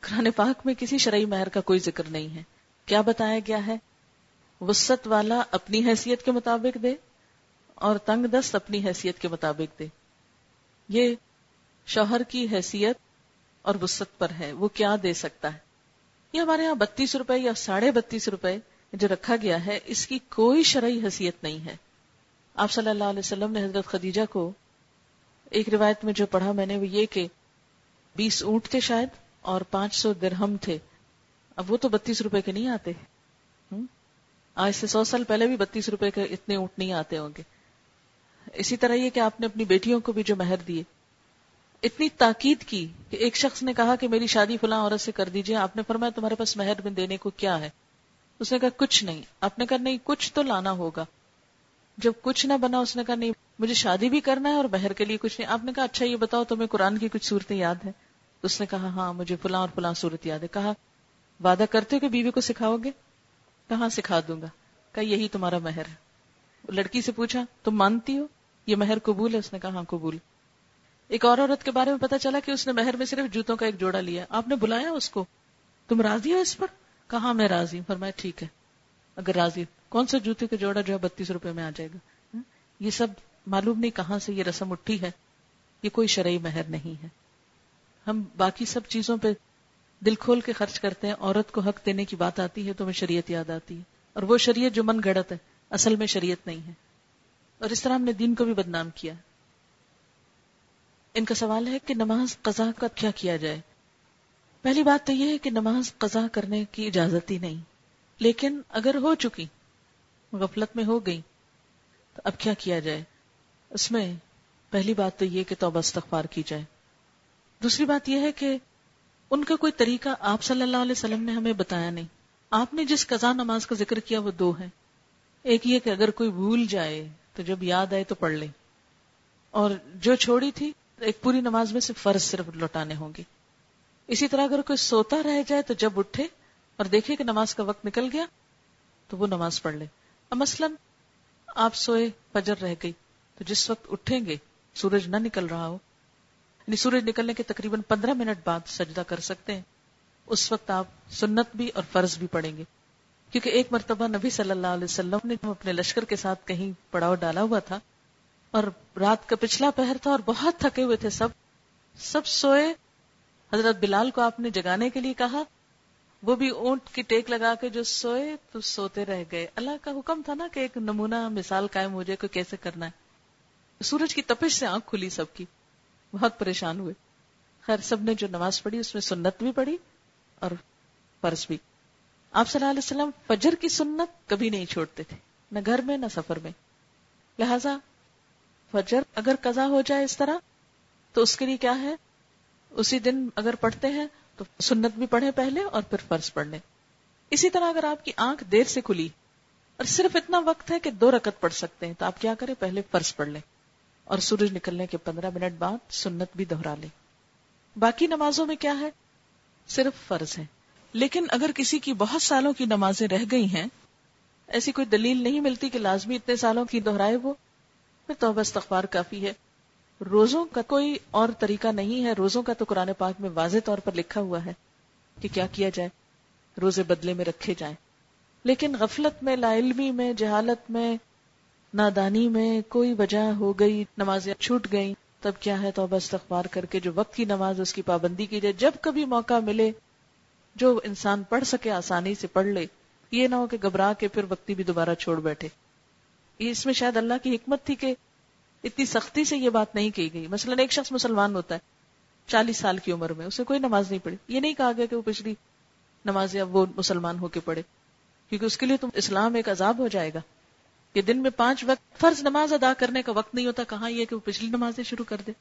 قرآن پاک میں کسی شرعی مہر کا کوئی ذکر نہیں ہے. کیا بتایا گیا ہے، وسط والا اپنی حیثیت کے مطابق دے اور تنگ دست اپنی حیثیت کے مطابق دے. یہ شوہر کی حیثیت اور وسط پر ہے، وہ کیا دے سکتا ہے. یہ ہمارے ہاں 32 روپے یا 32.5 روپے جو رکھا گیا ہے، اس کی کوئی شرعی حیثیت نہیں ہے. آپ صلی اللہ علیہ وسلم نے حضرت خدیجہ کو، ایک روایت میں جو پڑھا میں نے وہ یہ کہ 20 اونٹ تھے شاید اور 500 درہم تھے. اب وہ تو 32 روپے کے نہیں آتے. آج سے 100 سال پہلے بھی 32 روپے کے اتنے اونٹ نہیں آتے ہوں گے. اسی طرح یہ کہ آپ نے اپنی بیٹیوں کو بھی جو مہر دیے، اتنی تاکید کی کہ ایک شخص نے کہا کہ میری شادی فلاں عورت سے کر دیجئے. آپ نے فرمایا تمہارے پاس مہر میں دینے کو کیا ہے؟ اس نے کہا کچھ نہیں. آپ نے کہا نہیں، کچھ تو لانا ہوگا. جب کچھ نہ بنا اس نے کہا نہیں، مجھے شادی بھی کرنا ہے اور مہر کے لیے کچھ نہیں. آپ نے کہا اچھا یہ بتاؤ تمہیں قرآن کی کچھ صورتیں یاد ہیں؟ اس نے کہا ہاں مجھے فلاں اور فلاں صورت یاد ہے. کہا وعدہ کرتے ہو کہ بیوی کو سکھاؤ گے؟ کہاں سکھا دوں گا. کہا یہی تمہارا مہر ہے. لڑکی سے پوچھا تم مانتی ہو یہ مہر قبول ہے؟ اس نے کہا ہاں قبول. ایک اور عورت کے بارے میں پتا چلا کہ اس نے مہر میں صرف جوتوں کا ایک جوڑا لیا. آپ نے بلایا اس کو، تم راضی ہو اس پر؟ کہا میں راضی. فرمایا ٹھیک ہے، اگر راضی کون سا جوتے کا جوڑا جو ہے 32 روپے میں آ جائے گا. یہ سب معلوم نہیں کہاں سے یہ رسم اٹھی ہے. یہ کوئی شرعی مہر نہیں ہے. ہم باقی سب چیزوں پہ دل کھول کے خرچ کرتے ہیں. عورت کو حق دینے کی بات آتی ہے تو ہمیں شریعت یاد آتی ہے، اور وہ شریعت جو من گھڑت ہے، اصل میں شریعت نہیں ہے. اور اس طرح ہم نے دین کو بھی بدنام کیا. ان کا سوال ہے کہ نماز قضا کا کیا کیا جائے. پہلی بات تو یہ ہے کہ نماز قضا کرنے کی اجازت ہی نہیں، لیکن اگر ہو چکی، غفلت میں ہو گئی، تو اب کیا کیا جائے. اس میں پہلی بات تو یہ کہ توبہ استغفار کی جائے. دوسری بات یہ ہے کہ ان کا کوئی طریقہ آپ صلی اللہ علیہ وسلم نے ہمیں بتایا نہیں. آپ نے جس قضا نماز کا ذکر کیا وہ دو ہیں. ایک یہ کہ اگر کوئی بھول جائے تو جب یاد آئے تو پڑھ لیں، اور جو چھوڑی تھی ایک پوری نماز میں سے فرض صرف لوٹانے ہوں گے۔ اسی طرح اگر کوئی سوتا رہ جائے تو جب اٹھے اور دیکھے کہ نماز کا وقت نکل گیا تو وہ نماز پڑھ لے۔ اب مثلاً آپ سوئے، فجر رہ گئی، تو جس وقت اٹھیں گے سورج نہ نکل رہا ہو، یعنی سورج نکلنے کے تقریباً 15 منٹ بعد سجدہ کر سکتے ہیں، اس وقت آپ سنت بھی اور فرض بھی پڑھیں گے۔ کیونکہ ایک مرتبہ نبی صلی اللہ علیہ وسلم نے اپنے لشکر کے ساتھ کہیں پڑاؤ ڈالا ہوا تھا، اور رات کا پچھلا پہر تھا اور بہت تھکے ہوئے تھے، سب سوئے۔ حضرت بلال کو آپ نے جگانے کے لیے کہا، وہ بھی اونٹ کی ٹیک لگا کے جو سوئے تو سوتے رہ گئے۔ اللہ کا حکم تھا نا کہ ایک نمونہ مثال قائم ہو جائے کہ کیسے کرنا ہے۔ سورج کی تپش سے آنکھ کھلی سب کی، بہت پریشان ہوئے۔ خیر، سب نے جو نماز پڑھی اس میں سنت بھی پڑھی اور فرض بھی۔ آپ صلی اللہ علیہ وسلم فجر کی سنت کبھی نہیں چھوڑتے تھے، نہ گھر میں نہ سفر میں، لہذا فجر اگر قضا ہو جائے اس طرح تو اس کے لیے کیا ہے، اسی دن اگر پڑھتے ہیں تو سنت بھی پڑھیں پہلے اور پھر فرض پڑھ لیں۔ اسی طرح اگر آپ کی آنکھ دیر سے کھلی اور صرف اتنا وقت ہے کہ 2 رکعت پڑھ سکتے ہیں تو آپ کیا کریں، پہلے فرض پڑھ لیں اور سورج نکلنے کے 15 منٹ بعد سنت بھی دہرا لیں۔ باقی نمازوں میں کیا ہے، صرف فرض ہے۔ لیکن اگر کسی کی بہت سالوں کی نمازیں رہ گئی ہیں، ایسی کوئی دلیل نہیں ملتی کہ لازمی اتنے سالوں کی دہرائے، وہ پھر توبہ استغفار کافی ہے۔ روزوں کا کوئی اور طریقہ نہیں ہے، روزوں کا تو قرآن پاک میں واضح طور پر لکھا ہوا ہے کہ کیا کیا جائے، روزے بدلے میں رکھے جائیں۔ لیکن غفلت میں، لا علمی میں، جہالت میں، نادانی میں کوئی وجہ ہو گئی، نمازیں چھوٹ گئیں، تب کیا ہے، توبہ استغفار کر کے جو وقت کی نماز اس کی پابندی کی جائے، جب کبھی موقع ملے، جو انسان پڑھ سکے آسانی سے پڑھ لے، یہ نہ ہو کہ گھبرا کے پھر وقتی بھی دوبارہ چھوڑ بیٹھے۔ اس میں شاید اللہ کی حکمت تھی کہ اتنی سختی سے یہ بات نہیں کہی گئی۔ مثلا ایک شخص مسلمان ہوتا ہے 40 سال کی عمر میں، اسے کوئی نماز نہیں پڑھی، یہ نہیں کہا گیا کہ وہ پچھلی نماز اب وہ مسلمان ہو کے پڑھے، کیونکہ اس کے لیے تم اسلام ایک عذاب ہو جائے گا کہ دن میں 5 وقت فرض نماز ادا کرنے کا وقت نہیں ہوتا، کہاں یہ کہ وہ پچھلی نمازیں شروع کر دے۔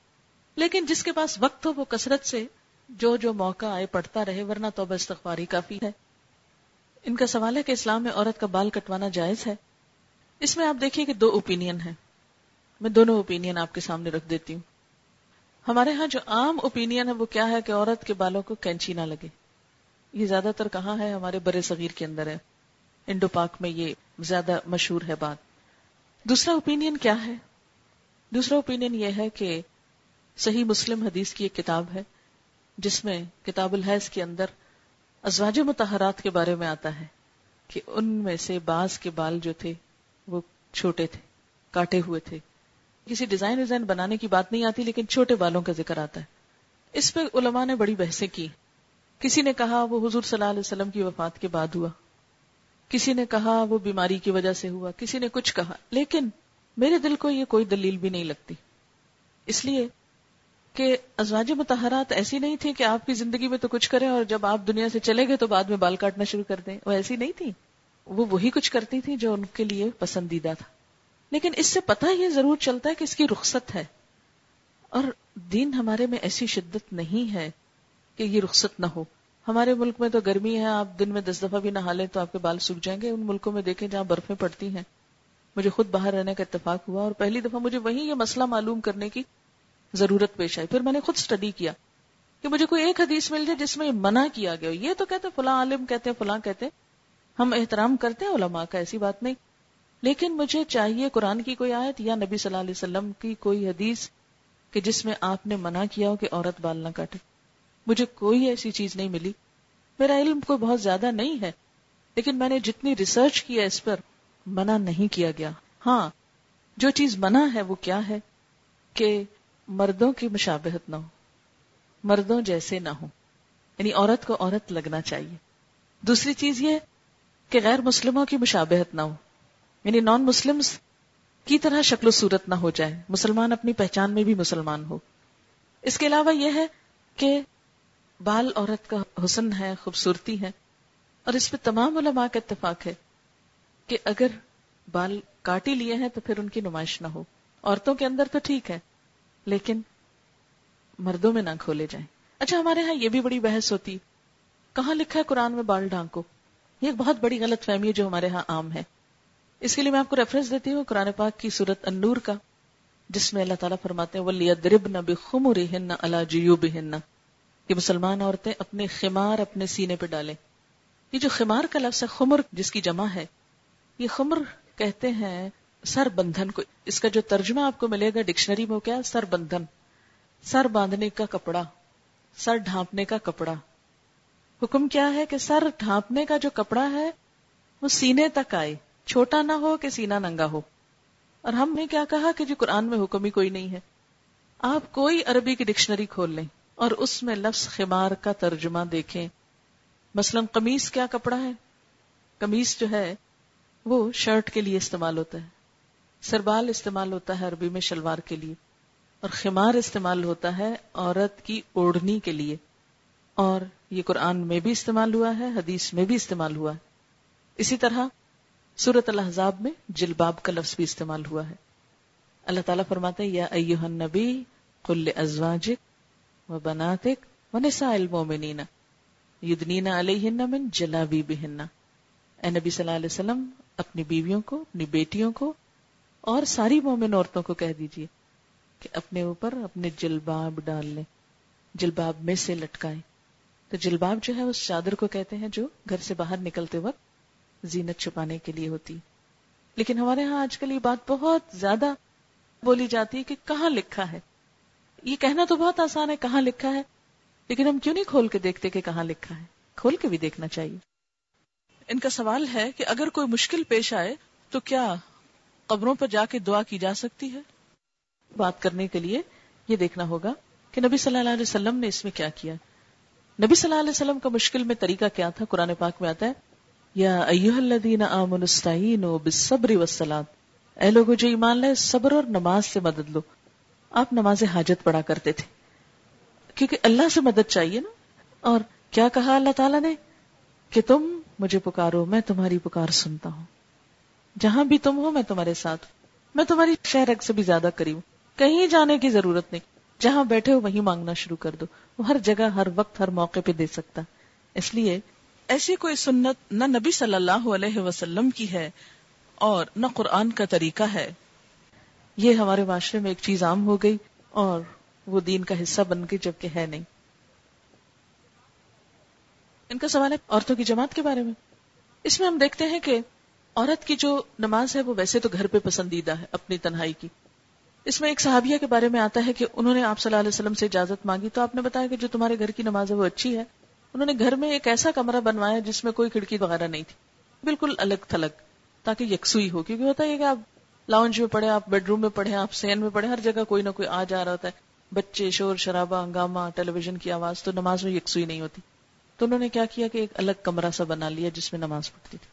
لیکن جس کے پاس وقت ہو وہ کثرت سے جو موقع آئے پڑھتا رہے، ورنہ توبہ استغفاری کافی ہے۔ ان کا سوال ہے کہ اسلام میں عورت کا بال کٹوانا جائز ہے۔ اس میں آپ دیکھیے کہ 2 اوپینین ہیں، میں دونوں اوپینین آپ کے سامنے رکھ دیتی ہوں۔ ہمارے ہاں جو عام اوپینین ہے وہ کیا ہے کہ عورت کے بالوں کو کینچی نہ لگے۔ یہ زیادہ تر کہاں ہے، ہمارے بر صغیر کے اندر ہے، انڈو پاک میں یہ زیادہ مشہور ہے بات۔ دوسرا اوپینین کیا ہے، دوسرا اوپینین یہ ہے کہ صحیح مسلم حدیث کی ایک کتاب ہے جس میں کتاب الحیض کے اندر ازواج مطہرات کے بارے میں آتا ہے کہ ان میں سے بعض کے بال جو تھے وہ چھوٹے تھے، کاٹے ہوئے تھے، کسی ڈیزائن بنانے کی بات نہیں آتی، لیکن چھوٹے بالوں کا ذکر آتا ہے۔ اس پہ علماء نے بڑی بحثیں کی۔ کسی نے کہا وہ حضور صلی اللہ علیہ وسلم کی وفات کے بعد ہوا، کسی نے کہا وہ بیماری کی وجہ سے ہوا، کسی نے کچھ کہا، لیکن میرے دل کو یہ کوئی دلیل بھی نہیں لگتی، اس لیے کہ ازواج مطہرات ایسی نہیں تھی کہ آپ کی زندگی میں تو کچھ کریں اور جب آپ دنیا سے چلے گئے تو بعد میں بال کاٹنا شروع کر دیں، وہ ایسی نہیں تھی، وہ وہی کچھ کرتی تھی جو ان کے لیے پسندیدہ تھا۔ لیکن اس سے پتہ یہ ضرور چلتا ہے کہ اس کی رخصت ہے، اور دین ہمارے میں ایسی شدت نہیں ہے کہ یہ رخصت نہ ہو۔ ہمارے ملک میں تو گرمی ہے، آپ دن میں 10 دفعہ بھی نہا لیں تو آپ کے بال سوکھ جائیں گے۔ ان ملکوں میں دیکھیں جہاں برفیں پڑتی ہیں، مجھے خود باہر رہنے کا اتفاق ہوا اور پہلی دفعہ مجھے وہیں یہ مسئلہ معلوم کرنے کی ضرورت پیش آئی۔ پھر میں نے خود سٹڈی کیا کہ مجھے کوئی ایک حدیث مل جائے جس میں منع کیا گیا ہو، یہ تو کہتے فلاں عالم کہتے ہیں، فلاں کہتے ہیں، ہم احترام کرتے ہیں علماء کا، ایسی بات نہیں، لیکن مجھے چاہیے قرآن کی کوئی آیت یا نبی صلی اللہ علیہ وسلم کی کوئی حدیث کہ جس میں آپ نے منع کیا ہو کہ عورت بال نہ کاٹے۔ مجھے کوئی ایسی چیز نہیں ملی۔ میرا علم کوئی بہت زیادہ نہیں ہے، لیکن میں نے جتنی ریسرچ کی ہے اس پر، منع نہیں کیا گیا۔ ہاں، جو چیز منع ہے وہ کیا ہے کہ مردوں کی مشابہت نہ ہو، مردوں جیسے نہ ہو، یعنی عورت کو عورت لگنا چاہیے۔ دوسری چیز یہ کہ غیر مسلموں کی مشابہت نہ ہو، یعنی نان مسلمز کی طرح شکل و صورت نہ ہو جائے، مسلمان اپنی پہچان میں بھی مسلمان ہو۔ اس کے علاوہ یہ ہے کہ بال عورت کا حسن ہے، خوبصورتی ہے، اور اس پہ تمام علماء کا اتفاق ہے کہ اگر بال کاٹی لیے ہیں تو پھر ان کی نمائش نہ ہو۔ عورتوں کے اندر تو ٹھیک ہے، لیکن مردوں میں نہ کھولے جائیں۔ اچھا، ہمارے ہاں یہ بھی بڑی بحث ہوتی، کہاں لکھا ہے قرآن میں بال ڈھانکو؟ یہ ایک بہت بڑی غلط فہمی ہے جو ہمارے ہاں عام ہے۔ اس کے لیے میں آپ کو ریفرنس دیتی ہوں قرآن پاک کی سورت النور کا، جس میں اللہ تعالیٰ فرماتے ہیں وَلْيَضْرِبْنَ بِخُمُرِهِنَّ عَلَى جُيُوبِهِنَّ، کہ مسلمان عورتیں اپنے خمار اپنے سینے پہ ڈالیں۔ یہ جو خمار کا لفظ ہے، خمر جس کی جمع ہے، یہ خمر کہتے ہیں سر بندھن کو۔ اس کا جو ترجمہ آپ کو ملے گا ڈکشنری میں، کیا سر بندھن، سر باندھنے کا کپڑا، سر ڈھانپنے کا کپڑا۔ حکم کیا ہے کہ سر ڈھانپنے کا جو کپڑا ہے وہ سینے تک آئے، چھوٹا نہ ہو کہ سینہ ننگا ہو۔ اور ہم نے کیا کہا کہ جو قرآن میں حکم ہی کوئی نہیں ہے۔ آپ کوئی عربی کی ڈکشنری کھول لیں اور اس میں لفظ خمار کا ترجمہ دیکھیں۔ مثلا قمیص کیا کپڑا ہے؟ قمیص جو ہے وہ شرٹ کے لیے استعمال ہوتا ہے، سربال استعمال ہوتا ہے عربی میں شلوار کے لیے، اور خمار استعمال ہوتا ہے عورت کی اوڑھنی کے لیے۔ اور یہ قرآن میں بھی استعمال ہوا ہے، حدیث میں بھی استعمال ہوا ہے۔ اسی طرح سورۃ الاحزاب میں جلباب کا لفظ بھی استعمال ہوا ہے۔ اللہ تعالیٰ فرماتے ہیں یا ایہا النبی قل لازواجک وبناتک ونساء المؤمنین یدنین علیہن من جلابیبہن۔ اے نبی صلی اللہ علیہ وسلم اپنی بیویوں کو، اپنی بیٹیوں کو اور ساری مومن عورتوں کو کہہ دیجئے کہ اپنے اوپر اپنے جلباب ڈال لیں، جلباب میں سے لٹکائیں۔ تو جلباب جو ہے اس چادر کو کہتے ہیں جو گھر سے باہر نکلتے وقت زینت چھپانے کے لیے ہوتی۔ لیکن ہمارے ہاں آج کل یہ بات بہت زیادہ بولی جاتی ہے کہ کہاں لکھا ہے۔ یہ کہنا تو بہت آسان ہے کہاں لکھا ہے، لیکن ہم کیوں نہیں کھول کے دیکھتے کہ کہاں لکھا ہے؟ کھول کے بھی دیکھنا چاہیے۔ ان کا سوال ہے کہ اگر کوئی مشکل پیش آئے تو کیا قبروں پر جا کے دعا کی جا سکتی ہے؟ بات کرنے کے لیے یہ دیکھنا ہوگا کہ نبی صلی اللہ علیہ وسلم نے اس میں کیا کیا۔ نبی صلی اللہ علیہ وسلم کا مشکل میں طریقہ کیا تھا؟ قرآن پاک میں آتا ہے یا ایھا الذین آمنوا استعینوا بالصبر والصلاۃ، اے لوگوں جو ایمان لائے صبر اور نماز سے مدد لو۔ آپ نماز حاجت پڑھا کرتے تھے کیونکہ اللہ سے مدد چاہیے نا۔ اور کیا کہا اللہ تعالیٰ نے کہ تم مجھے پکارو میں تمہاری پکار سنتا ہوں، جہاں بھی تم ہو میں تمہارے ساتھ، میں تمہاری شہرک سے بھی زیادہ قریب، کہیں جانے کی ضرورت نہیں، جہاں بیٹھے ہو وہیں مانگنا شروع کر دو، وہ ہر جگہ ہر وقت ہر موقع پہ دے سکتا۔ اس لیے ایسی کوئی سنت نہ نبی صلی اللہ علیہ وسلم کی ہے اور نہ قرآن کا طریقہ ہے۔ یہ ہمارے معاشرے میں ایک چیز عام ہو گئی اور وہ دین کا حصہ بن گئی جبکہ ہے نہیں۔ ان کا سوال ہے عورتوں کی جماعت کے بارے میں۔ اس میں ہم دیکھتے ہیں کہ عورت کی جو نماز ہے وہ ویسے تو گھر پہ پسندیدہ ہے اپنی تنہائی کی۔ اس میں ایک صحابیہ کے بارے میں آتا ہے کہ انہوں نے آپ صلی اللہ علیہ وسلم سے اجازت مانگی تو آپ نے بتایا کہ جو تمہارے گھر کی نماز ہے وہ اچھی ہے۔ انہوں نے گھر میں ایک ایسا کمرہ بنوایا جس میں کوئی کھڑکی وغیرہ نہیں تھی، بالکل الگ تھلگ، تاکہ یکسوئی ہو، کیونکہ ہوتا ہے کہ آپ لاؤنج میں پڑھے، آپ بیڈ روم میں پڑھے، آپ سین میں پڑھے، ہر جگہ کوئی نہ کوئی آ جا رہا ہوتا ہے، بچے، شور شرابہ، ہنگامہ، ٹیلی ویژن کی آواز، تو نماز میں یکسوئی نہیں ہوتی۔ تو انہوں نے کیا کیا کہ ایک الگ کمرہ سا بنا لیا جس میں نماز پڑھتی تھی۔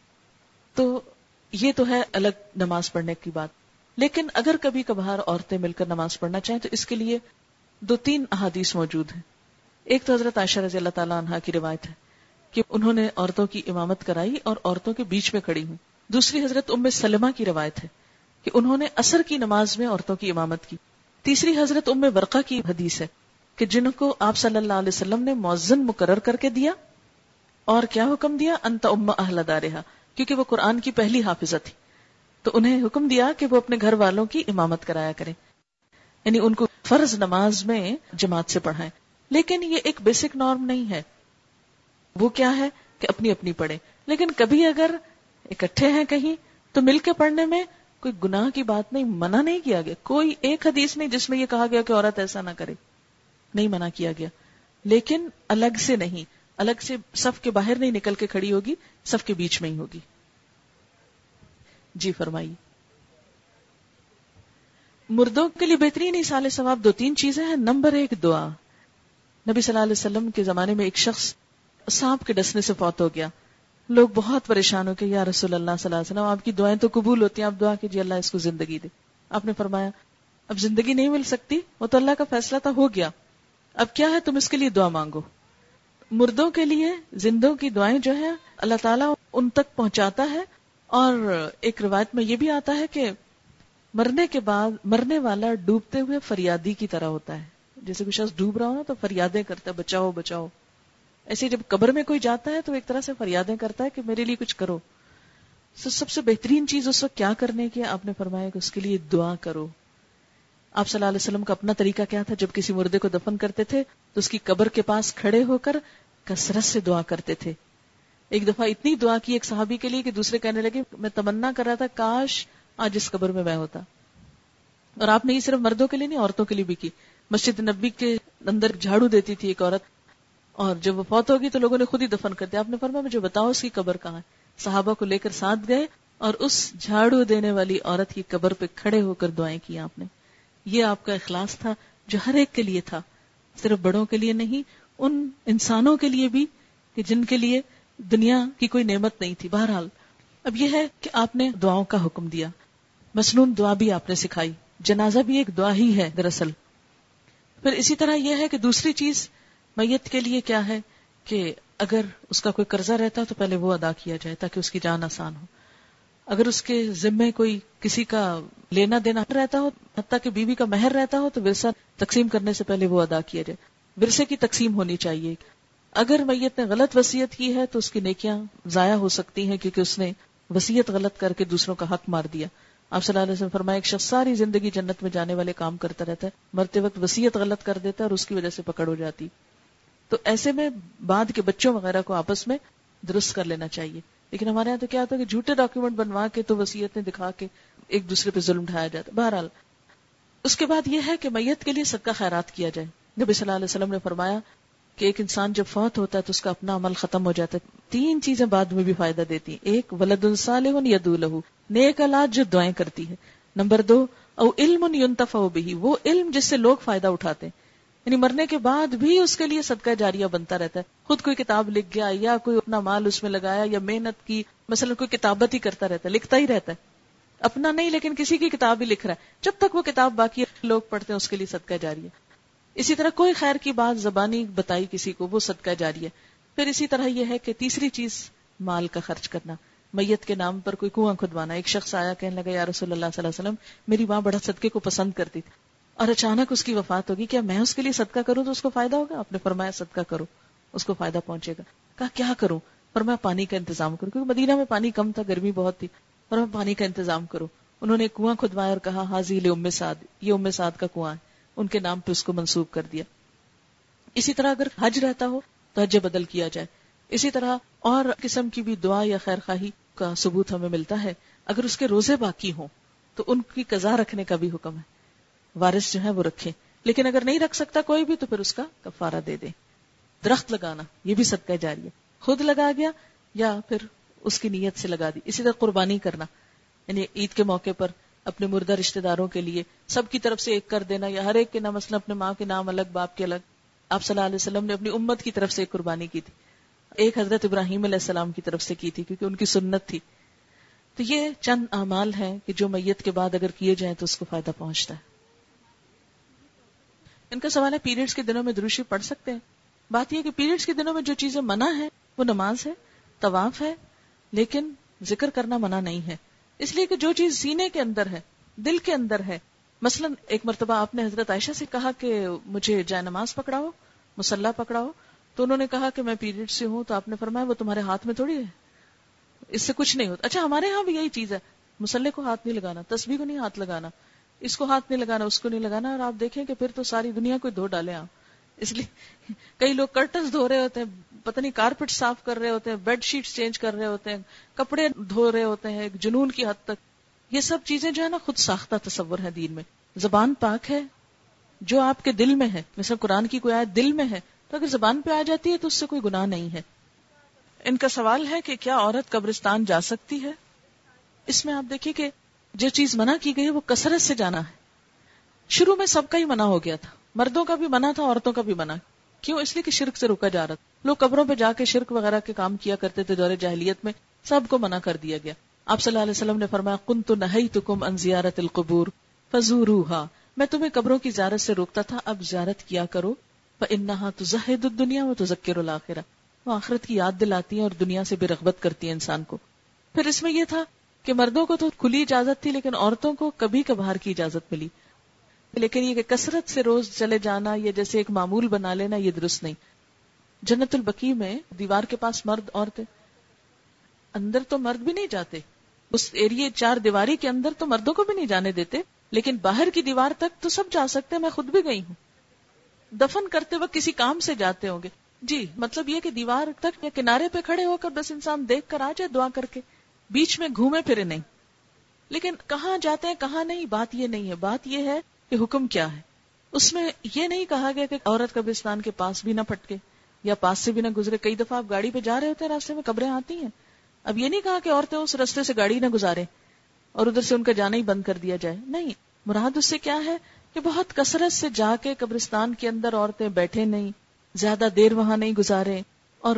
تو یہ تو ہے الگ نماز پڑھنے کی بات، لیکن اگر کبھی کبھار عورتیں مل کر نماز پڑھنا چاہیں تو اس کے لیے دو تین احادیث موجود ہیں۔ ایک تو حضرت عائشہ رضی اللہ تعالیٰ عنہا کی روایت ہے کہ انہوں نے عورتوں کی امامت کرائی اور عورتوں کے بیچ میں کھڑی ہوں۔ دوسری حضرت ام سلمہ کی روایت ہے کہ انہوں نے عصر کی نماز میں عورتوں کی امامت کی۔ تیسری حضرت ام برقہ کی حدیث ہے کہ جن کو آپ صلی اللہ علیہ وسلم نے مؤذن مقرر کر کے دیا اور کیا حکم دیا، انت ام اہل دارہا، کیونکہ وہ قرآن کی پہلی حافظہ تھی، تو انہیں حکم دیا کہ وہ اپنے گھر والوں کی امامت کرایا کریں، یعنی ان کو فرض نماز میں جماعت سے پڑھائیں۔ لیکن یہ ایک بیسک نارم نہیں ہے، وہ کیا ہے کہ اپنی اپنی پڑھیں، لیکن کبھی اگر اکٹھے ہیں کہیں تو مل کے پڑھنے میں کوئی گناہ کی بات نہیں، منع نہیں کیا گیا۔ کوئی ایک حدیث نہیں جس میں یہ کہا گیا کہ عورت ایسا نہ کرے، نہیں منع کیا گیا، لیکن الگ سے نہیں، الگ سے صف کے باہر نہیں نکل کے کھڑی ہوگی، صف کے بیچ میں ہی ہوگی۔ جی فرمائیے۔ مردوں کے لیے بہترین ایصال ثواب دو تین چیزیں ہیں۔ نمبر ایک دعا۔ نبی صلی اللہ علیہ وسلم کے زمانے میں ایک شخص سانپ کے ڈسنے سے فوت ہو گیا، لوگ بہت پریشان ہو کے یا رسول اللہ صلی اللہ علیہ وسلم آپ کی دعائیں تو قبول ہوتی ہیں، آپ دعا کیجیے اللہ اس کو زندگی دے۔ آپ نے فرمایا اب زندگی نہیں مل سکتی، وہ تو اللہ کا فیصلہ تھا، ہو گیا، اب کیا ہے تم اس کے لیے دعا مانگو۔ مردوں کے لیے زندوں کی دعائیں جو ہیں اللہ تعالیٰ ان تک پہنچاتا ہے، اور ایک روایت میں یہ بھی آتا ہے کہ مرنے کے بعد مرنے والا ڈوبتے ہوئے فریادی کی طرح ہوتا ہے، جیسے کوئی شخص ڈوب رہا ہو نا تو فریادیں کرتا ہے بچاؤ بچاؤ، ایسے جب قبر میں کوئی جاتا ہے تو ایک طرح سے فریادیں کرتا ہے کہ میرے لیے کچھ کرو۔ تو سب سے بہترین چیز اس وقت کیا کرنے کی؟ آپ نے فرمایا کہ اس کے لیے دعا کرو. آپ صلی اللہ علیہ وسلم کا اپنا طریقہ کیا تھا؟ جب کسی مردے کو دفن کرتے تھے تو اس کی قبر کے پاس کھڑے ہو کر کثرت سے دعا کرتے تھے. ایک دفعہ اتنی دعا کی ایک صحابی کے لیے کہ دوسرے کہنے لگے میں تمنا کر رہا تھا کاش آج اس قبر میں میں ہوتا. اور آپ نے یہ صرف مردوں کے لیے نہیں عورتوں کے لیے بھی کی. مسجد نبی کے اندر جھاڑو دیتی تھی ایک عورت, اور جب وہ فوت ہوگی تو لوگوں نے خود ہی دفن کر دیا. آپ نے فرمایا مجھے بتاؤ اس کی قبر کہاں ہے. صحابہ کو لے کر ساتھ گئے اور اس جھاڑو دینے والی عورت کی قبر پہ کھڑے ہو کر دعائیں کی. آپ نے, یہ آپ کا اخلاص تھا جو ہر ایک کے لیے تھا, صرف بڑوں کے لیے نہیں, ان انسانوں کے لیے بھی کہ جن کے لیے دنیا کی کوئی نعمت نہیں تھی. بہرحال اب یہ ہے کہ آپ نے دعاؤں کا حکم دیا, مسنون دعا بھی آپ نے سکھائی, جنازہ بھی ایک دعا ہی ہے دراصل. پھر اسی طرح یہ ہے کہ دوسری چیز میت کے لیے کیا ہے کہ اگر اس کا کوئی قرضہ رہتا تو پہلے وہ ادا کیا جائے تاکہ اس کی جان آسان ہو. اگر اس کے ذمے کوئی کسی کا لینا دینا رہتا ہو, حتیٰ کہ بیوی کا مہر رہتا ہو, تو ورثہ تقسیم کرنے سے پہلے وہ ادا کیا جائے. ورثے کی تقسیم ہونی چاہیے. اگر میت نے غلط وصیت کی ہے تو اس کی نیکیاں ضائع ہو سکتی ہیں کیونکہ اس نے وصیت غلط کر کے دوسروں کا حق مار دیا. آپ صلی اللہ علیہ وسلم فرمایا ایک شخص ساری زندگی جنت میں جانے والے کام کرتا رہتا ہے, مرتے وقت وصیت غلط کر دیتا ہے اور اس کی وجہ سے پکڑ ہو جاتی. تو ایسے میں بعد کے بچوں وغیرہ کو آپس میں درست کر لینا چاہیے. لیکن ہمارے یہاں تو کیا ہوتا ہے کہ جھوٹے ڈاکیومنٹ بنوا کے تو وصیتیں دکھا کے ایک دوسرے پہ ظلم ڈھایا جاتا ہے. بہرحال اس کے بعد یہ ہے کہ میت کے لیے صدقہ خیرات کیا جائے. نبی صلی اللہ علیہ وسلم نے فرمایا کہ ایک انسان جب فوت ہوتا ہے تو اس کا اپنا عمل ختم ہو جاتا ہے. تین چیزیں بعد میں بھی فائدہ دیتی ہیں. ایک ولد صالح یدعو لہ, نیک اولاد جو دعائیں کرتی ہے. نمبر دو او علم ینتفع بہ, وہ علم جس سے لوگ فائدہ اٹھاتے ہیں, یعنی مرنے کے بعد بھی اس کے لیے صدقہ جاریہ بنتا رہتا ہے. خود کوئی کتاب لکھ گیا یا کوئی اپنا مال اس میں لگایا یا محنت کی, مثلا کوئی کتابت ہی کرتا رہتا ہے, لکھتا ہی رہتا ہے, اپنا نہیں لیکن کسی کی کتاب ہی لکھ رہا ہے, جب تک وہ کتاب باقی لوگ پڑھتے ہیں اس کے لیے صدقہ جاریہ. اسی طرح کوئی خیر کی بات زبانی بتائی کسی کو, وہ صدقہ جاریہ. پھر اسی طرح یہ ہے کہ تیسری چیز مال کا خرچ کرنا. میت کے نام پر کوئی کنواں کھدوانا. ایک شخص آیا کہنے لگا یا رسول اللہ صلی اللہ علیہ وسلم میری ماں بڑا صدقے کو پسند کرتی تھی اور اچانک اس کی وفات ہوگی, کیا میں اس کے لیے صدقہ کروں تو اس کو فائدہ ہوگا؟ آپ نے فرمایا صدقہ کرو, اس کو فائدہ پہنچے گا. کہا کیا کروں؟ فرمایا پانی کا انتظام کرو, کیونکہ مدینہ میں پانی کم تھا, گرمی بہت تھی. فرمایا پانی کا انتظام کرو. انہوں نے کنواں کھدوایا اور کہا حاضی لام سعد, یہ ام سعد کا کنواں ہے, ان کے نام پہ اس کو منسوب کر دیا. اسی طرح اگر حج رہتا ہو تو حج بدل کیا جائے. اسی طرح اور قسم کی بھی دعا یا خیر خواہی کا ثبوت ہمیں ملتا ہے. اگر اس کے روزے باقی ہوں تو ان کی قضا رکھنے کا بھی حکم ہے, وارث جو ہے وہ رکھے. لیکن اگر نہیں رکھ سکتا کوئی بھی تو پھر اس کا کفارہ دے دے. درخت لگانا یہ بھی صدقہ جاریہ, خود لگا گیا یا پھر اس کی نیت سے لگا دی. اسی طرح قربانی کرنا, یعنی عید کے موقع پر اپنے مردہ رشتہ داروں کے لیے سب کی طرف سے ایک کر دینا, یا ہر ایک کے نام, مثلا اپنے ماں کے نام الگ, باپ کے الگ. آپ صلی اللہ علیہ وسلم نے اپنی امت کی طرف سے ایک قربانی کی تھی, ایک حضرت ابراہیم علیہ السلام کی طرف سے کی تھی کیونکہ ان کی سنت تھی. تو یہ چند اعمال ہیں کہ جو میت کے بعد اگر کیے جائیں تو اس کو فائدہ پہنچتا ہے. ان کا سوال ہے پیریڈز کے دنوں میں دروشی پڑھ سکتے ہیں؟ بات یہ کہ پیریڈز کے دنوں میں جو چیزیں منع ہیں وہ نماز ہے, طواف ہے, لیکن ذکر کرنا منع نہیں ہے, اس لیے کہ جو چیز سینے کے اندر ہے, دل کے اندر ہے. مثلا ایک مرتبہ آپ نے حضرت عائشہ سے کہا کہ مجھے جائے نماز پکڑاؤ, مصلی پکڑاؤ, تو انہوں نے کہا کہ میں پیریڈ سے ہوں. تو آپ نے فرمایا وہ تمہارے ہاتھ میں تھوڑی ہے, اس سے کچھ نہیں ہوتا. اچھا ہمارے ہاں بھی یہی چیز ہے, مصلی کو ہاتھ نہیں لگانا, تسبیح کو نہیں ہاتھ لگانا, اس کو ہاتھ نہیں لگانا, اس کو نہیں لگانا, اور آپ دیکھیں کہ پھر تو ساری دنیا کو دھو ڈالے آپ. اس لیے کئی لوگ کرٹنز دھو رہے ہوتے ہیں, پتہ نہیں کارپٹ صاف کر رہے ہوتے ہیں, بیڈ شیٹس چینج کر رہے ہوتے ہیں, کپڑے دھو رہے ہوتے ہیں ایک جنون کی حد تک. یہ سب چیزیں جو ہے نا خود ساختہ تصور ہے دین میں. زبان پاک ہے, جو آپ کے دل میں ہے, مثلا قرآن کی کوئی آیت دل میں ہے تو اگر زبان پہ آ جاتی ہے تو اس سے کوئی گناہ نہیں ہے. ان کا سوال ہے کہ کیا عورت قبرستان جا سکتی ہے؟ اس میں آپ دیکھیے کہ جو چیز منع کی گئی ہے وہ کثرت سے جانا ہے. شروع میں سب کا ہی منع ہو گیا تھا, مردوں کا بھی منع تھا, عورتوں کا بھی منع. کیوں؟ اس لیے کہ شرک سے روکا جا رہا تھا. لوگ قبروں پہ جا کے شرک وغیرہ کے کام کیا کرتے تھے دور جاہلیت میں, سب کو منع کر دیا گیا. آپ صلی اللہ علیہ وسلم نے فرمایا قنت نہیتکم عن زیارت القبور فزوروہا, میں تمہیں قبروں کی زیارت سے روکتا تھا, اب زیارت کیا کرو. فانہا تزہد الدنیا وتذکر الاخرہ, وہ آخرت کی یاد دلاتی ہیں اور دنیا سے بے رغبت کرتی ہے انسان کو. پھر اس میں یہ تھا کہ مردوں کو تو کھلی اجازت تھی لیکن عورتوں کو کبھی کبھار کی اجازت ملی. لیکن یہ کہ کثرت سے روز چلے جانا یا جیسے ایک معمول بنا لینا یہ درست نہیں. جنت البقیع میں دیوار کے پاس مرد عورتیں, اندر تو مرد بھی نہیں جاتے, اس ایریے چار دیواری کے اندر تو مردوں کو بھی نہیں جانے دیتے، لیکن باہر کی دیوار تک تو سب جا سکتے ہیں، میں خود بھی گئی ہوں۔ دفن کرتے وقت کسی کام سے جاتے ہوں گے، جی مطلب یہ کہ دیوار تک یا کنارے پہ کھڑے ہو کر بس انسان دیکھ کر آ جائے دعا کر کے، بیچ میں گھومے پھرے نہیں۔ لیکن کہاں جاتے ہیں کہاں نہیں، بات یہ نہیں ہے، بات یہ ہے کہ حکم کیا ہے۔ اس میں یہ نہیں کہا گیا کہ عورت قبرستان کے پاس بھی نہ پھٹکے یا پاس سے بھی نہ گزرے۔ کئی دفعہ آپ گاڑی پہ جا رہے ہوتے ہیں، راستے میں قبریں آتی ہیں، اب یہ نہیں کہا کہ عورتیں اس راستے سے گاڑی نہ گزاریں اور ادھر سے ان کا جانا ہی بند کر دیا جائے، نہیں۔ مراد اس سے کیا ہے کہ بہت کثرت سے جا کے قبرستان کے اندر عورتیں بیٹھے نہیں، زیادہ دیر وہاں نہیں گزاریں، اور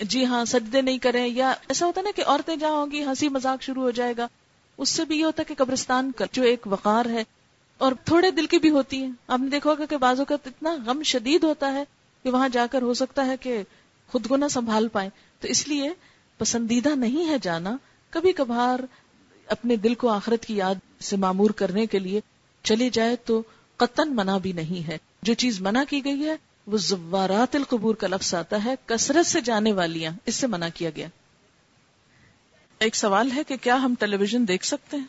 جی ہاں سجدے نہیں کریں، یا ایسا ہوتا نا کہ عورتیں جہاں ہوں گی ہنسی مذاق شروع ہو جائے گا۔ اس سے بھی یہ ہوتا ہے کہ قبرستان کا جو ایک وقار ہے، اور تھوڑے دل کی بھی ہوتی ہے۔ آپ نے دیکھا ہوگا کہ بعض اوقات اتنا غم شدید ہوتا ہے کہ وہاں جا کر ہو سکتا ہے کہ خود کو نہ سنبھال پائیں، تو اس لیے پسندیدہ نہیں ہے جانا۔ کبھی کبھار اپنے دل کو آخرت کی یاد سے معمور کرنے کے لیے چلے جائے تو قطن منع بھی نہیں ہے۔ جو چیز منع کی گئی ہے وہ زوارات القبور کا لفظ آتا ہے، کثرت سے جانے والیاں، اس سے منع کیا گیا۔ ایک سوال ہے کہ کیا ہم ٹیلی ویژن دیکھ سکتے ہیں؟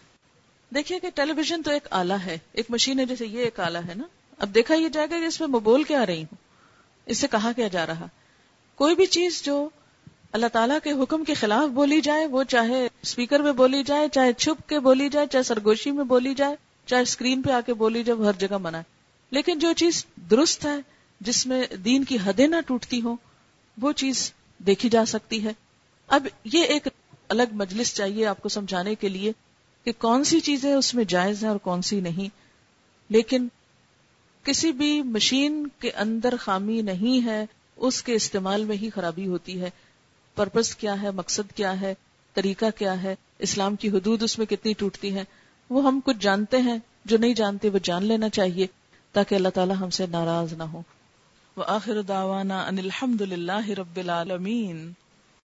دیکھیے کہ ٹیلی ویژن تو ایک آلہ ہے، ایک مشین ہے، جیسے یہ ایک آلہ ہے نا، اب دیکھا یہ جائے گا کہ اس میں بول کے آ رہی ہوں، اس سے کہا کیا جا رہا۔ کوئی بھی چیز جو اللہ تعالیٰ کے حکم کے خلاف بولی جائے، وہ چاہے اسپیکر میں بولی جائے، چاہے چھپ کے بولی جائے، چاہے سرگوشی میں بولی جائے، چاہے اسکرین پہ آ کے بولی جائے، ہر جگہ منع ہے۔ لیکن جو چیز درست ہے، جس میں دین کی حدیں نہ ٹوٹتی ہوں، وہ چیز دیکھی جا سکتی ہے۔ اب یہ ایک الگ مجلس چاہیے آپ کو سمجھانے کے لیے کہ کون سی چیزیں اس میں جائز ہیں اور کون سی نہیں۔ لیکن کسی بھی مشین کے اندر خامی نہیں ہے، اس کے استعمال میں ہی خرابی ہوتی ہے۔ پرپس کیا ہے، مقصد کیا ہے، طریقہ کیا ہے، اسلام کی حدود اس میں کتنی ٹوٹتی ہیں، وہ ہم کچھ جانتے ہیں، جو نہیں جانتے وہ جان لینا چاہیے تاکہ اللہ تعالی ہم سے ناراض نہ ہو۔ وآخر دعوانا ان الحمد للہ رب العالمین۔